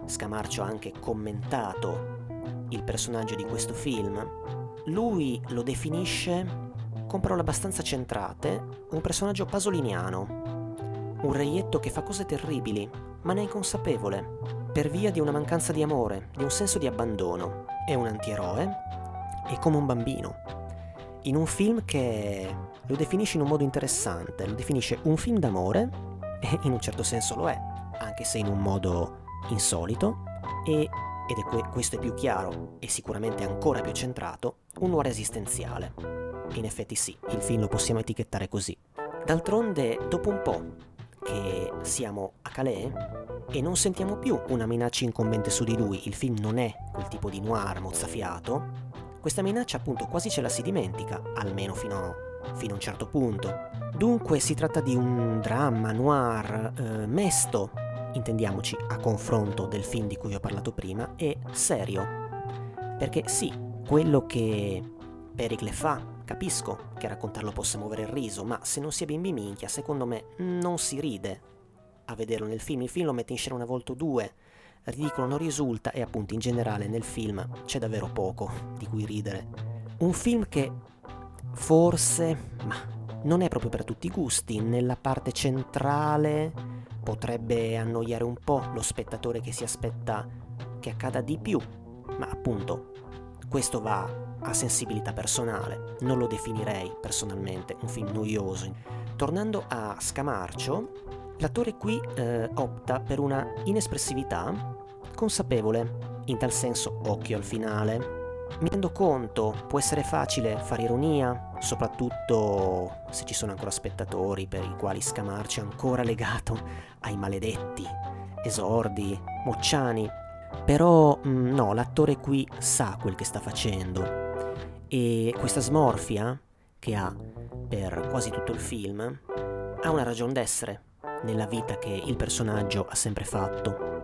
Scamarcio ha anche commentato il personaggio di questo film, lui lo definisce, con parole abbastanza centrate, un personaggio pasoliniano, un reietto che fa cose terribili, ma ne è inconsapevole, per via di una mancanza di amore, di un senso di abbandono. È un antieroe, è come un bambino. In un film che lo definisce in un modo interessante, lo definisce un film d'amore, e in un certo senso lo è, anche se in un modo insolito, questo è più chiaro e sicuramente ancora più centrato, un noir esistenziale. In effetti sì, il film lo possiamo etichettare così. D'altronde, dopo un po' che siamo a Calais e non sentiamo più una minaccia incombente su di lui, il film non è quel tipo di noir mozzafiato, questa minaccia appunto quasi ce la si dimentica, almeno fino a un certo punto. Dunque si tratta di un dramma noir mesto, intendiamoci, a confronto del film di cui ho parlato prima, e serio. Perché sì, quello che Pericle fa, capisco che raccontarlo possa muovere il riso, ma se non si è bimbi minchia, secondo me non si ride a vederlo nel film. Il film lo mette in scena una volta o due, ridicolo non risulta, e appunto in generale nel film c'è davvero poco di cui ridere. Un film che forse, ma non è proprio per tutti i gusti, nella parte centrale potrebbe annoiare un po' lo spettatore che si aspetta che accada di più, ma appunto questo va a sensibilità personale, non lo definirei personalmente un film noioso. Tornando a Scamarcio, l'attore qui opta per una inespressività consapevole, in tal senso occhio al finale. Mi rendo conto, può essere facile fare ironia, soprattutto se ci sono ancora spettatori per i quali Scamarcio è ancora legato ai maledetti esordi mocciani, però no, l'attore qui sa quel che sta facendo, e questa smorfia che ha per quasi tutto il film ha una ragion d'essere nella vita che il personaggio ha sempre fatto.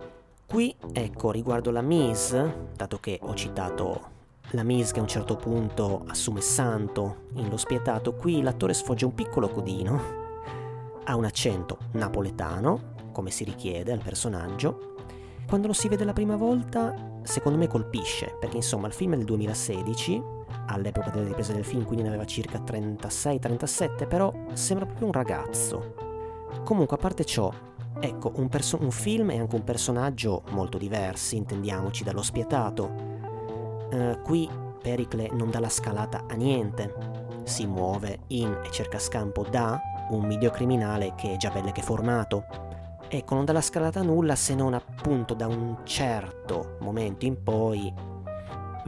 Qui, ecco, riguardo la Mise, dato che ho citato la Mise che a un certo punto assume santo in Lo Spietato, qui l'attore sfoggia un piccolo codino, ha un accento napoletano, come si richiede al personaggio. Quando lo si vede la prima volta, secondo me colpisce, perché insomma il film è del 2016, all'epoca delle riprese del film, quindi ne aveva circa 36-37, però sembra proprio un ragazzo. Comunque, a parte ciò, ecco, un film e anche un personaggio molto diversi, intendiamoci, dallo Spietato. Qui Pericle non dà la scalata a niente, si muove in e cerca scampo da un milieu criminale che è già belle che formato. Ecco, non dà la scalata a nulla, se non appunto da un certo momento in poi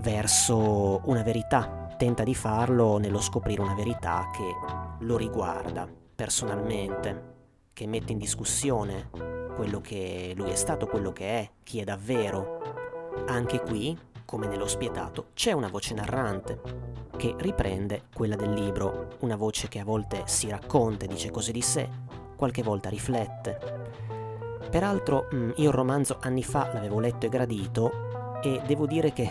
verso una verità, tenta di farlo nello scoprire una verità che lo riguarda personalmente, che mette in discussione quello che lui è stato, quello che è, chi è davvero. Anche qui, come nello Spietato, c'è una voce narrante che riprende quella del libro, una voce che a volte si racconta e dice cose di sé, qualche volta riflette. Peraltro io il romanzo anni fa l'avevo letto e gradito, e devo dire che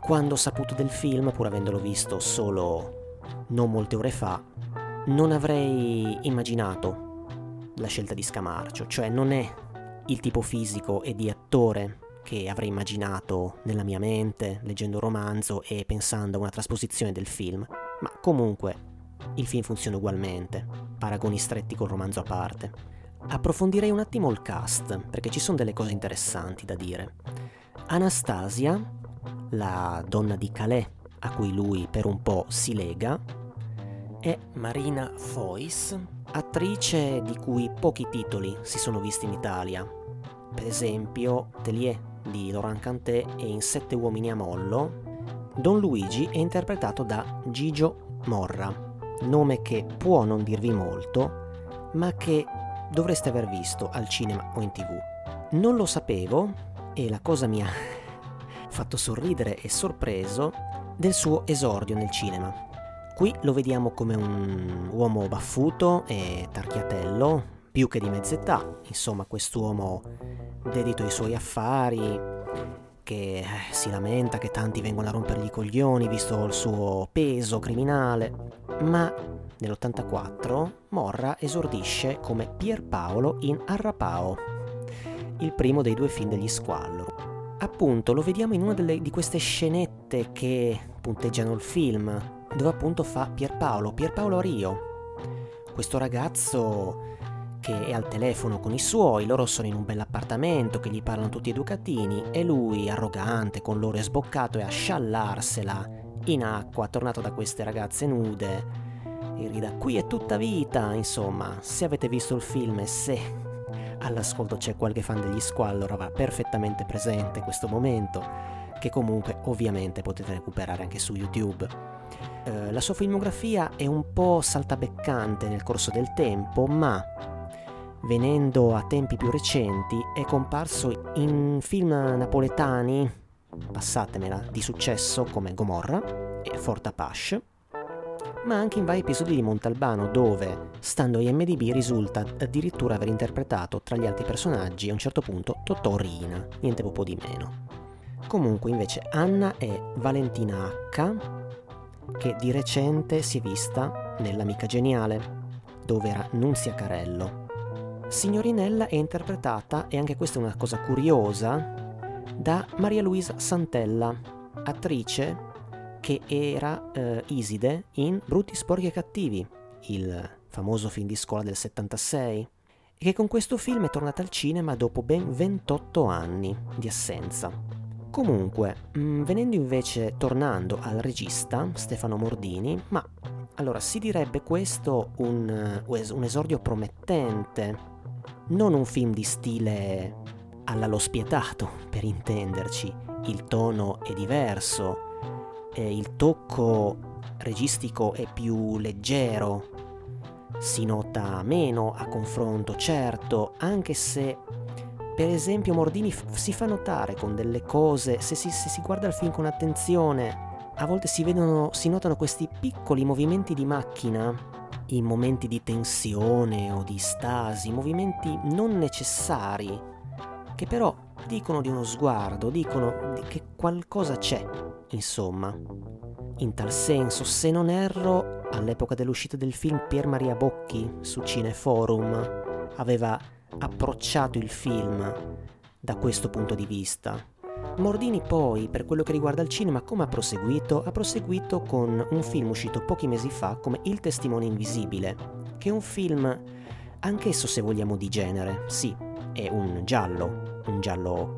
quando ho saputo del film, pur avendolo visto solo non molte ore fa, non avrei immaginato la scelta di Scamarcio, cioè non è il tipo fisico e di attore che avrei immaginato nella mia mente leggendo il romanzo e pensando a una trasposizione del film, ma comunque il film funziona ugualmente, paragoni stretti col romanzo a parte. Approfondirei un attimo il cast, perché ci sono delle cose interessanti da dire. Anastasia, la donna di Calais a cui lui per un po' si lega, è Marina Foïs, attrice di cui pochi titoli si sono visti in Italia, per esempio Tellier di Laurent Cantet e in 7 uomini a mollo. Don Luigi è interpretato da Gigio Morra, nome che può non dirvi molto, ma che dovreste aver visto al cinema o in TV. Non lo sapevo, e la cosa mi ha fatto sorridere e sorpreso, del suo esordio nel cinema. Qui lo vediamo come un uomo baffuto e tarchiatello, più che di mezz'età, insomma quest'uomo dedito ai suoi affari, che si lamenta che tanti vengono a rompergli i coglioni visto il suo peso criminale, ma nell'84 Morra esordisce come Pierpaolo in Arrapao, il primo dei due film degli Squallor. Appunto lo vediamo in una di queste scenette che punteggiano il film, dove appunto fa Pierpaolo Rio, questo ragazzo che è al telefono con i suoi, loro sono in un bell'appartamento che gli parlano tutti educatini e lui, arrogante, con l'ore sboccato, è a sciallarsela in acqua, tornato da queste ragazze nude, e rida qui è tutta vita. Insomma, se avete visto il film e se all'ascolto c'è qualche fan degli Squallor va perfettamente presente questo momento, che comunque ovviamente potete recuperare anche su YouTube. La sua filmografia è un po' saltabeccante nel corso del tempo, ma venendo a tempi più recenti è comparso in film napoletani, passatemela, di successo come Gomorra e Fort Apache, ma anche in vari episodi di Montalbano, dove, stando a IMDb, risulta addirittura aver interpretato tra gli altri personaggi a un certo punto Totò Riina, niente poco di meno. Comunque invece Anna è Valentina H, che di recente si è vista nell'Amica Geniale, dove era Nunzia Carello. Signorinella è interpretata, e anche questa è una cosa curiosa, da Maria Luisa Santella, attrice che era Iside in Brutti, Sporchi e Cattivi, il famoso film di scuola del 76, e che con questo film è tornata al cinema dopo ben 28 anni di assenza. Comunque, tornando al regista, Stefano Mordini, ma allora si direbbe questo un esordio promettente, non un film di stile alla Lo Spietato, per intenderci, il tono è diverso, il tocco registico è più leggero, si nota meno a confronto, certo, anche se per esempio Mordini si fa notare con delle cose, se si guarda il film con attenzione a volte si notano questi piccoli movimenti di macchina in momenti di tensione o di stasi, movimenti non necessari che però dicono di uno sguardo, dicono che qualcosa c'è, insomma. In tal senso, se non erro, all'epoca dell'uscita del film Pier Maria Bocchi su Cineforum aveva approcciato il film da questo punto di vista. Mordini poi, per quello che riguarda il cinema, come ha proseguito? Ha proseguito con un film uscito pochi mesi fa come Il Testimone Invisibile, che è un film anch'esso, se vogliamo, di genere. Sì, è un giallo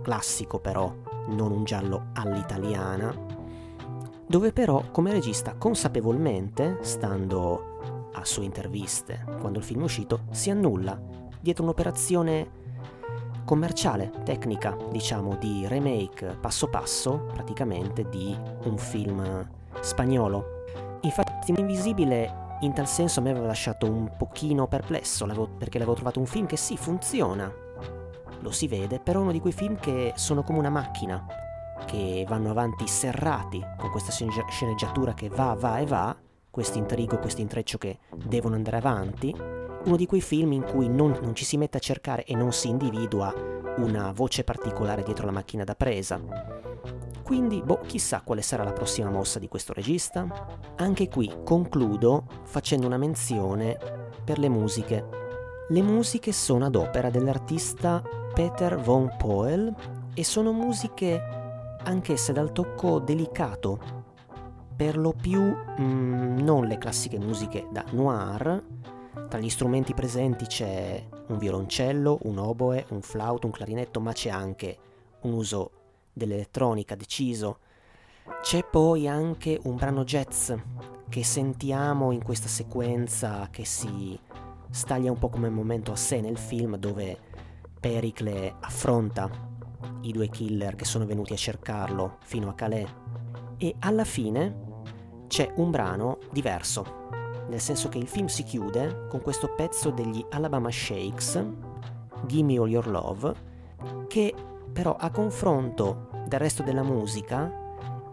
classico però, non un giallo all'italiana, dove però come regista consapevolmente, stando a sue interviste quando il film è uscito, si annulla dietro un'operazione commerciale, tecnica, diciamo, di remake passo passo praticamente di un film spagnolo. Infatti Invisibile in tal senso a me aveva lasciato un pochino perplesso, perché l'avevo trovato un film che sì, funziona, lo si vede, però uno di quei film che sono come una macchina, che vanno avanti serrati con questa sceneggiatura che va e va, questo intrigo, questo intreccio che devono andare avanti, uno di quei film in cui non ci si mette a cercare e non si individua una voce particolare dietro la macchina da presa. Quindi, chissà quale sarà la prossima mossa di questo regista. Anche qui concludo facendo una menzione per le musiche. Le musiche sono ad opera dell'artista Peter von Poel e sono musiche anch'esse dal tocco delicato, per lo più non le classiche musiche da noir. Tra gli strumenti presenti c'è un violoncello, un oboe, un flauto, un clarinetto, ma c'è anche un uso dell'elettronica deciso. C'è poi anche un brano jazz che sentiamo in questa sequenza che si staglia un po' come un momento a sé nel film, dove Pericle affronta i due killer che sono venuti a cercarlo fino a Calais, e alla fine c'è un brano diverso, nel senso che il film si chiude con questo pezzo degli Alabama Shakes, Gimme All Your Love, che però a confronto del resto della musica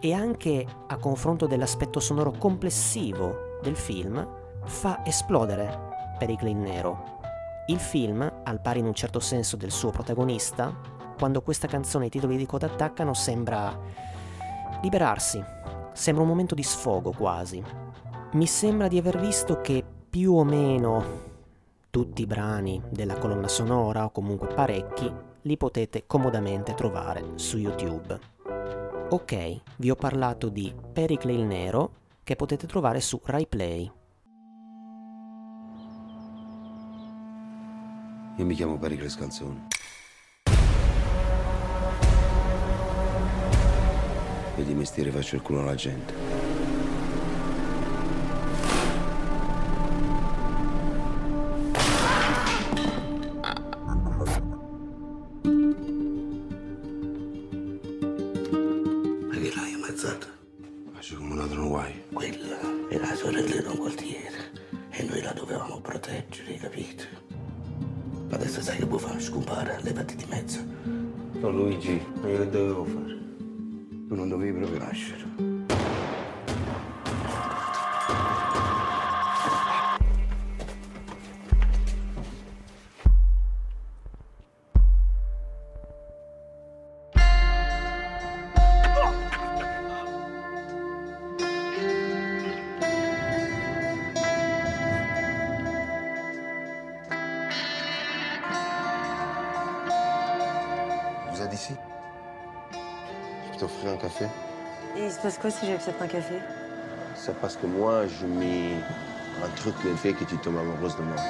e anche a confronto dell'aspetto sonoro complessivo del film fa esplodere Pericle il Nero. Il film, al pari in un certo senso del suo protagonista, quando questa canzone e i titoli di coda attaccano sembra liberarsi, sembra un momento di sfogo quasi. Mi sembra di aver visto che più o meno tutti i brani della colonna sonora, o comunque parecchi, li potete comodamente trovare su YouTube. Ok, vi ho parlato di Pericle il Nero, che potete trovare su Rai Play. Io mi chiamo Pericle Scalzone. E di mestiere faccio il culo alla gente. Ma che l'hai ammazzata? Faccio come un altro guai. Quella era la sorella non quartiere e noi la dovevamo proteggere, capito? Ma adesso sai che puoi fare? Scompare, levati di mezzo. No, Luigi, ma io che dovevo fare? Tu non dovevi proprio nascere. Vous a dit si? T'offrir un café? Et il se passe quoi si j'accepte un café? C'est parce que moi, je mets un truc qui fait que tu tombes amoureuse de moi.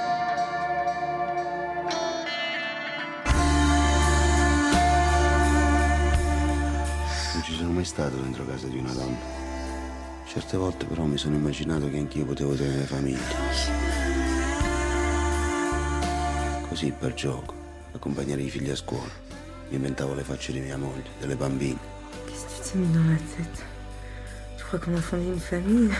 Non ci sono mai stato dentro casa di una donna. Certe volte però mi sono immaginato che anch'io potevo tenere famiglia. Così per gioco, accompagnare i figli a scuola. Mi inventavo le facce di mia moglie, delle bambine. C'est mis dans la tête. Je crois qu'on a fondé une famille.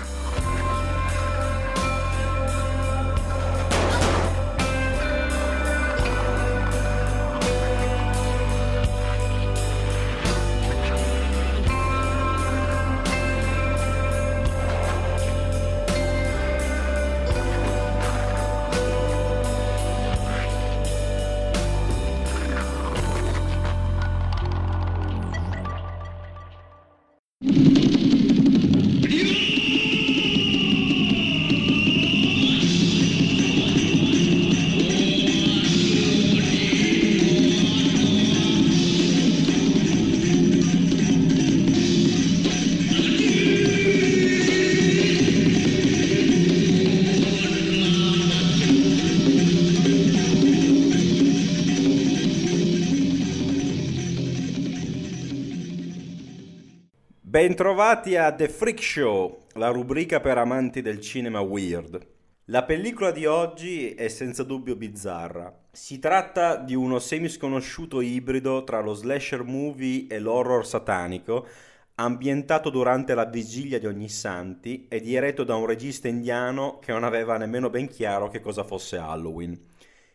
Bentrovati a The Freak Show, la rubrica per amanti del cinema weird. La pellicola di oggi è senza dubbio bizzarra. Si tratta di uno semisconosciuto ibrido tra lo slasher movie e l'horror satanico, ambientato durante la vigilia di Ognissanti e diretto da un regista indiano che non aveva nemmeno ben chiaro che cosa fosse Halloween.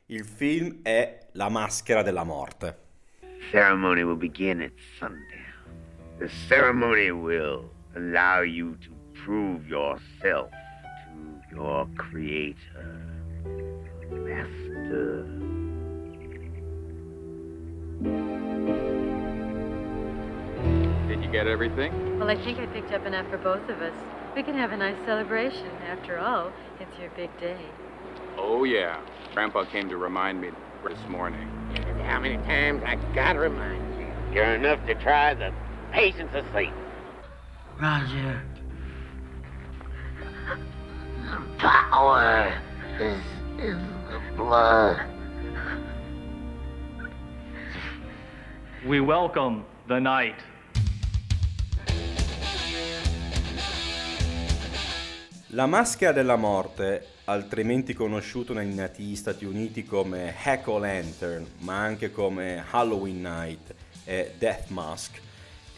Il film è La maschera della morte. Ceremony will begin at Sunday. The ceremony will allow you to prove yourself to your creator, master. Did you get everything? Well, I think I picked up enough for both of us. We can have a nice celebration. After all, it's your big day. Oh, yeah. Grandpa came to remind me this morning. And how many times I gotta remind you? You're enough to try the... Patience asleep. Roger. The power is in the blood. We welcome the night. La maschera della morte, altrimenti conosciuto negli nativi Stati Uniti come Jack-o'-lantern, ma anche come Halloween Night e Death Mask,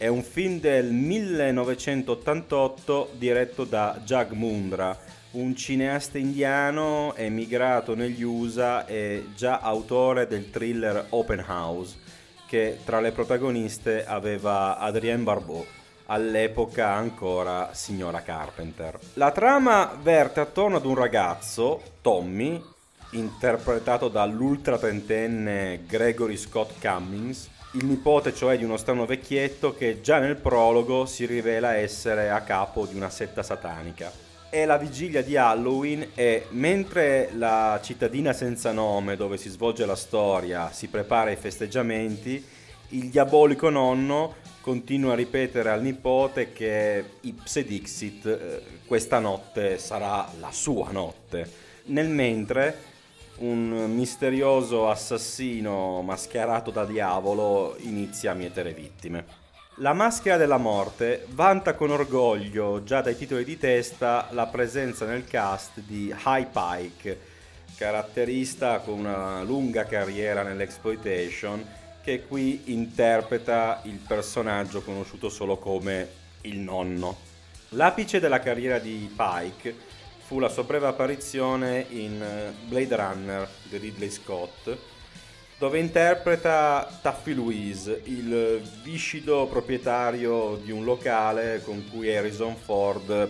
è un film del 1988 diretto da Jag Mundra, un cineasta indiano emigrato negli USA e già autore del thriller Open House, che tra le protagoniste aveva Adrienne Barbeau, all'epoca ancora signora Carpenter. La trama verte attorno ad un ragazzo, Tommy, interpretato dall'ultratentenne Gregory Scott Cummings, il nipote cioè di uno strano vecchietto che già nel prologo si rivela essere a capo di una setta satanica. È la vigilia di Halloween e mentre la cittadina senza nome dove si svolge la storia si prepara ai festeggiamenti, il diabolico nonno continua a ripetere al nipote che ipse dixit questa notte sarà la sua notte. Nel mentre un misterioso assassino mascherato da diavolo inizia a mietere vittime. La maschera della morte vanta con orgoglio, già dai titoli di testa, la presenza nel cast di High Pike, caratterista con una lunga carriera nell'exploitation, che qui interpreta il personaggio conosciuto solo come il nonno. L'apice della carriera di Pike fu la sua breve apparizione in Blade Runner di Ridley Scott, dove interpreta Taffy Louise, il viscido proprietario di un locale con cui Harrison Ford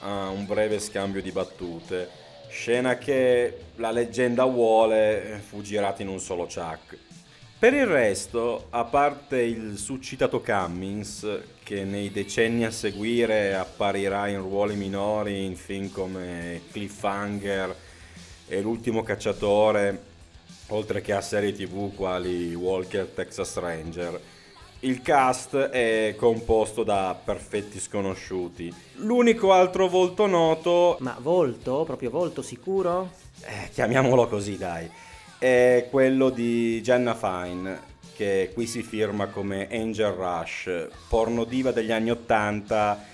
ha un breve scambio di battute, scena che la leggenda vuole fu girata in un solo ciak. Per il resto, a parte il succitato Cummings, che nei decenni a seguire apparirà in ruoli minori in film come Cliffhanger e L'ultimo cacciatore, oltre che a serie TV quali Walker Texas Ranger, il cast è composto da perfetti sconosciuti. L'unico altro volto noto... Ma volto? Proprio volto sicuro? Chiamiamolo così, dai. È quello di Jenna Fine, che qui si firma come Angel Rush, pornodiva degli anni '80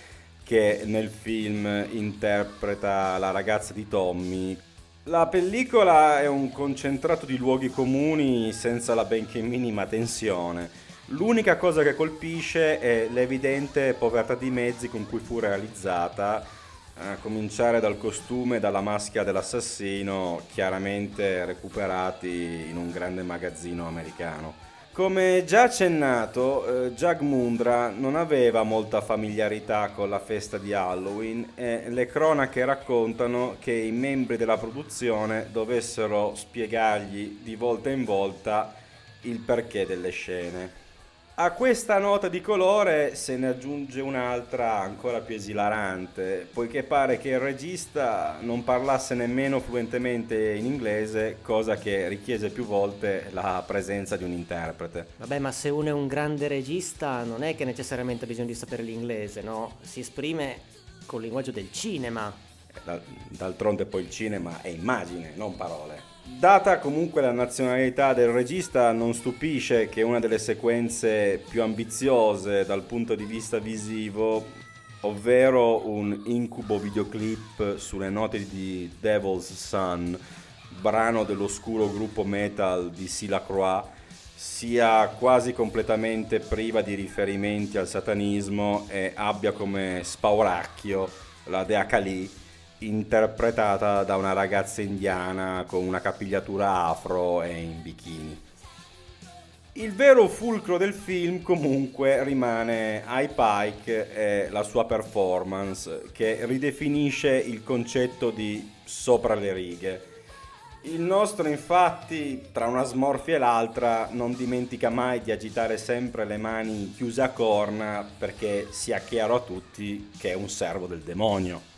che nel film interpreta la ragazza di Tommy. La pellicola è un concentrato di luoghi comuni senza la benché minima tensione. L'unica cosa che colpisce è l'evidente povertà di mezzi con cui fu realizzata, a cominciare dal costume e dalla maschera dell'assassino, chiaramente recuperati in un grande magazzino americano. Come già accennato, Jagmundra non aveva molta familiarità con la festa di Halloween e le cronache raccontano che i membri della produzione dovessero spiegargli di volta in volta il perché delle scene. A questa nota di colore se ne aggiunge un'altra ancora più esilarante, poiché pare che il regista non parlasse nemmeno fluentemente in inglese, cosa che richiese più volte la presenza di un interprete. Vabbè, ma se uno è un grande regista non è che necessariamente ha bisogno di sapere l'inglese, no? Si esprime col linguaggio del cinema. D'altronde poi il cinema è immagine, non parole. Data comunque la nazionalità del regista, non stupisce che una delle sequenze più ambiziose dal punto di vista visivo, ovvero un incubo videoclip sulle note di Devil's Son, brano dell'oscuro gruppo metal di Sy LaCroix, sia quasi completamente priva di riferimenti al satanismo e abbia come spauracchio la dea Kali, interpretata da una ragazza indiana con una capigliatura afro e in bikini. Il vero fulcro del film comunque rimane High Pike e la sua performance, che ridefinisce il concetto di sopra le righe. Il nostro infatti, tra una smorfia e l'altra, non dimentica mai di agitare sempre le mani chiuse a corna, perché sia chiaro a tutti che è un servo del demonio.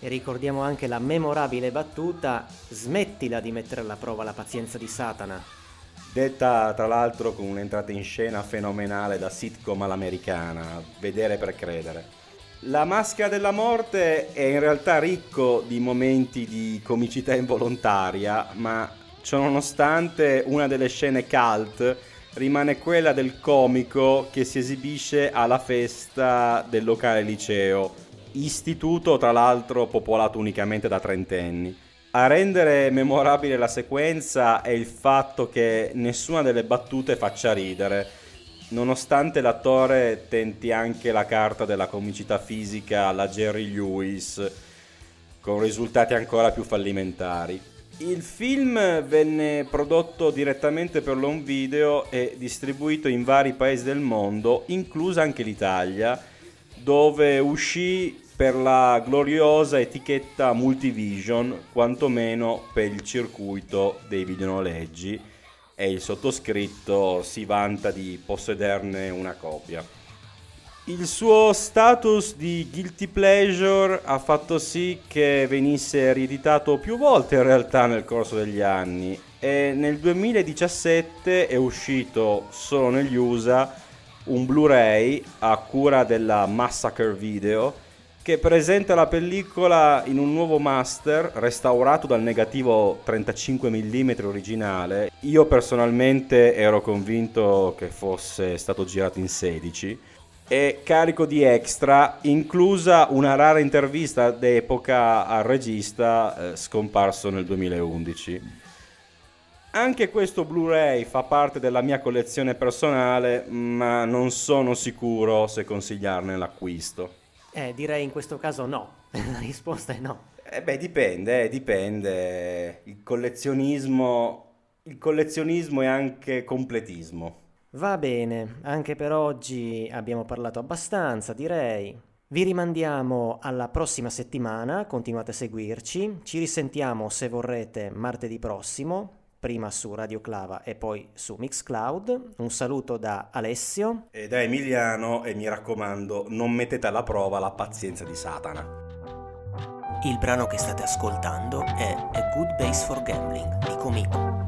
E ricordiamo anche la memorabile battuta "smettila di mettere alla prova la pazienza di Satana", detta tra l'altro con un'entrata in scena fenomenale da sitcom all'americana, vedere per credere. La maschera della morte è in realtà ricco di momenti di comicità involontaria, ma ciononostante una delle scene cult rimane quella del comico che si esibisce alla festa del locale liceo, istituto tra l'altro popolato unicamente da trentenni. A rendere memorabile la sequenza è il fatto che nessuna delle battute faccia ridere, nonostante l'attore tenti anche la carta della comicità fisica alla Jerry Lewis, con risultati ancora più fallimentari. Il film venne prodotto direttamente per l'home video e distribuito in vari paesi del mondo, inclusa anche l'Italia, dove uscì per la gloriosa etichetta Multivision, quantomeno per il circuito dei videonoleggi, e il sottoscritto si vanta di possederne una copia. Il suo status di guilty pleasure ha fatto sì che venisse ereditato più volte in realtà nel corso degli anni, e nel 2017 è uscito solo negli USA un Blu-ray a cura della Massacre Video, che presenta la pellicola in un nuovo master restaurato dal negativo 35 mm originale. Io personalmente ero convinto che fosse stato girato in 16, e carico di extra, inclusa una rara intervista d'epoca al regista scomparso nel 2011. Anche questo Blu-ray fa parte della mia collezione personale, ma non sono sicuro se consigliarne l'acquisto. Direi in questo caso no, la risposta è no. Dipende. Il collezionismo è anche completismo. Va bene, anche per oggi abbiamo parlato abbastanza, direi. Vi rimandiamo alla prossima settimana, continuate a seguirci, ci risentiamo se vorrete martedì prossimo, prima su Radio Clava e poi su Mixcloud. Un saluto da Alessio e da Emiliano, e mi raccomando, non mettete alla prova la pazienza di Satana. Il brano che state ascoltando è A Good Base for Gambling di Comico.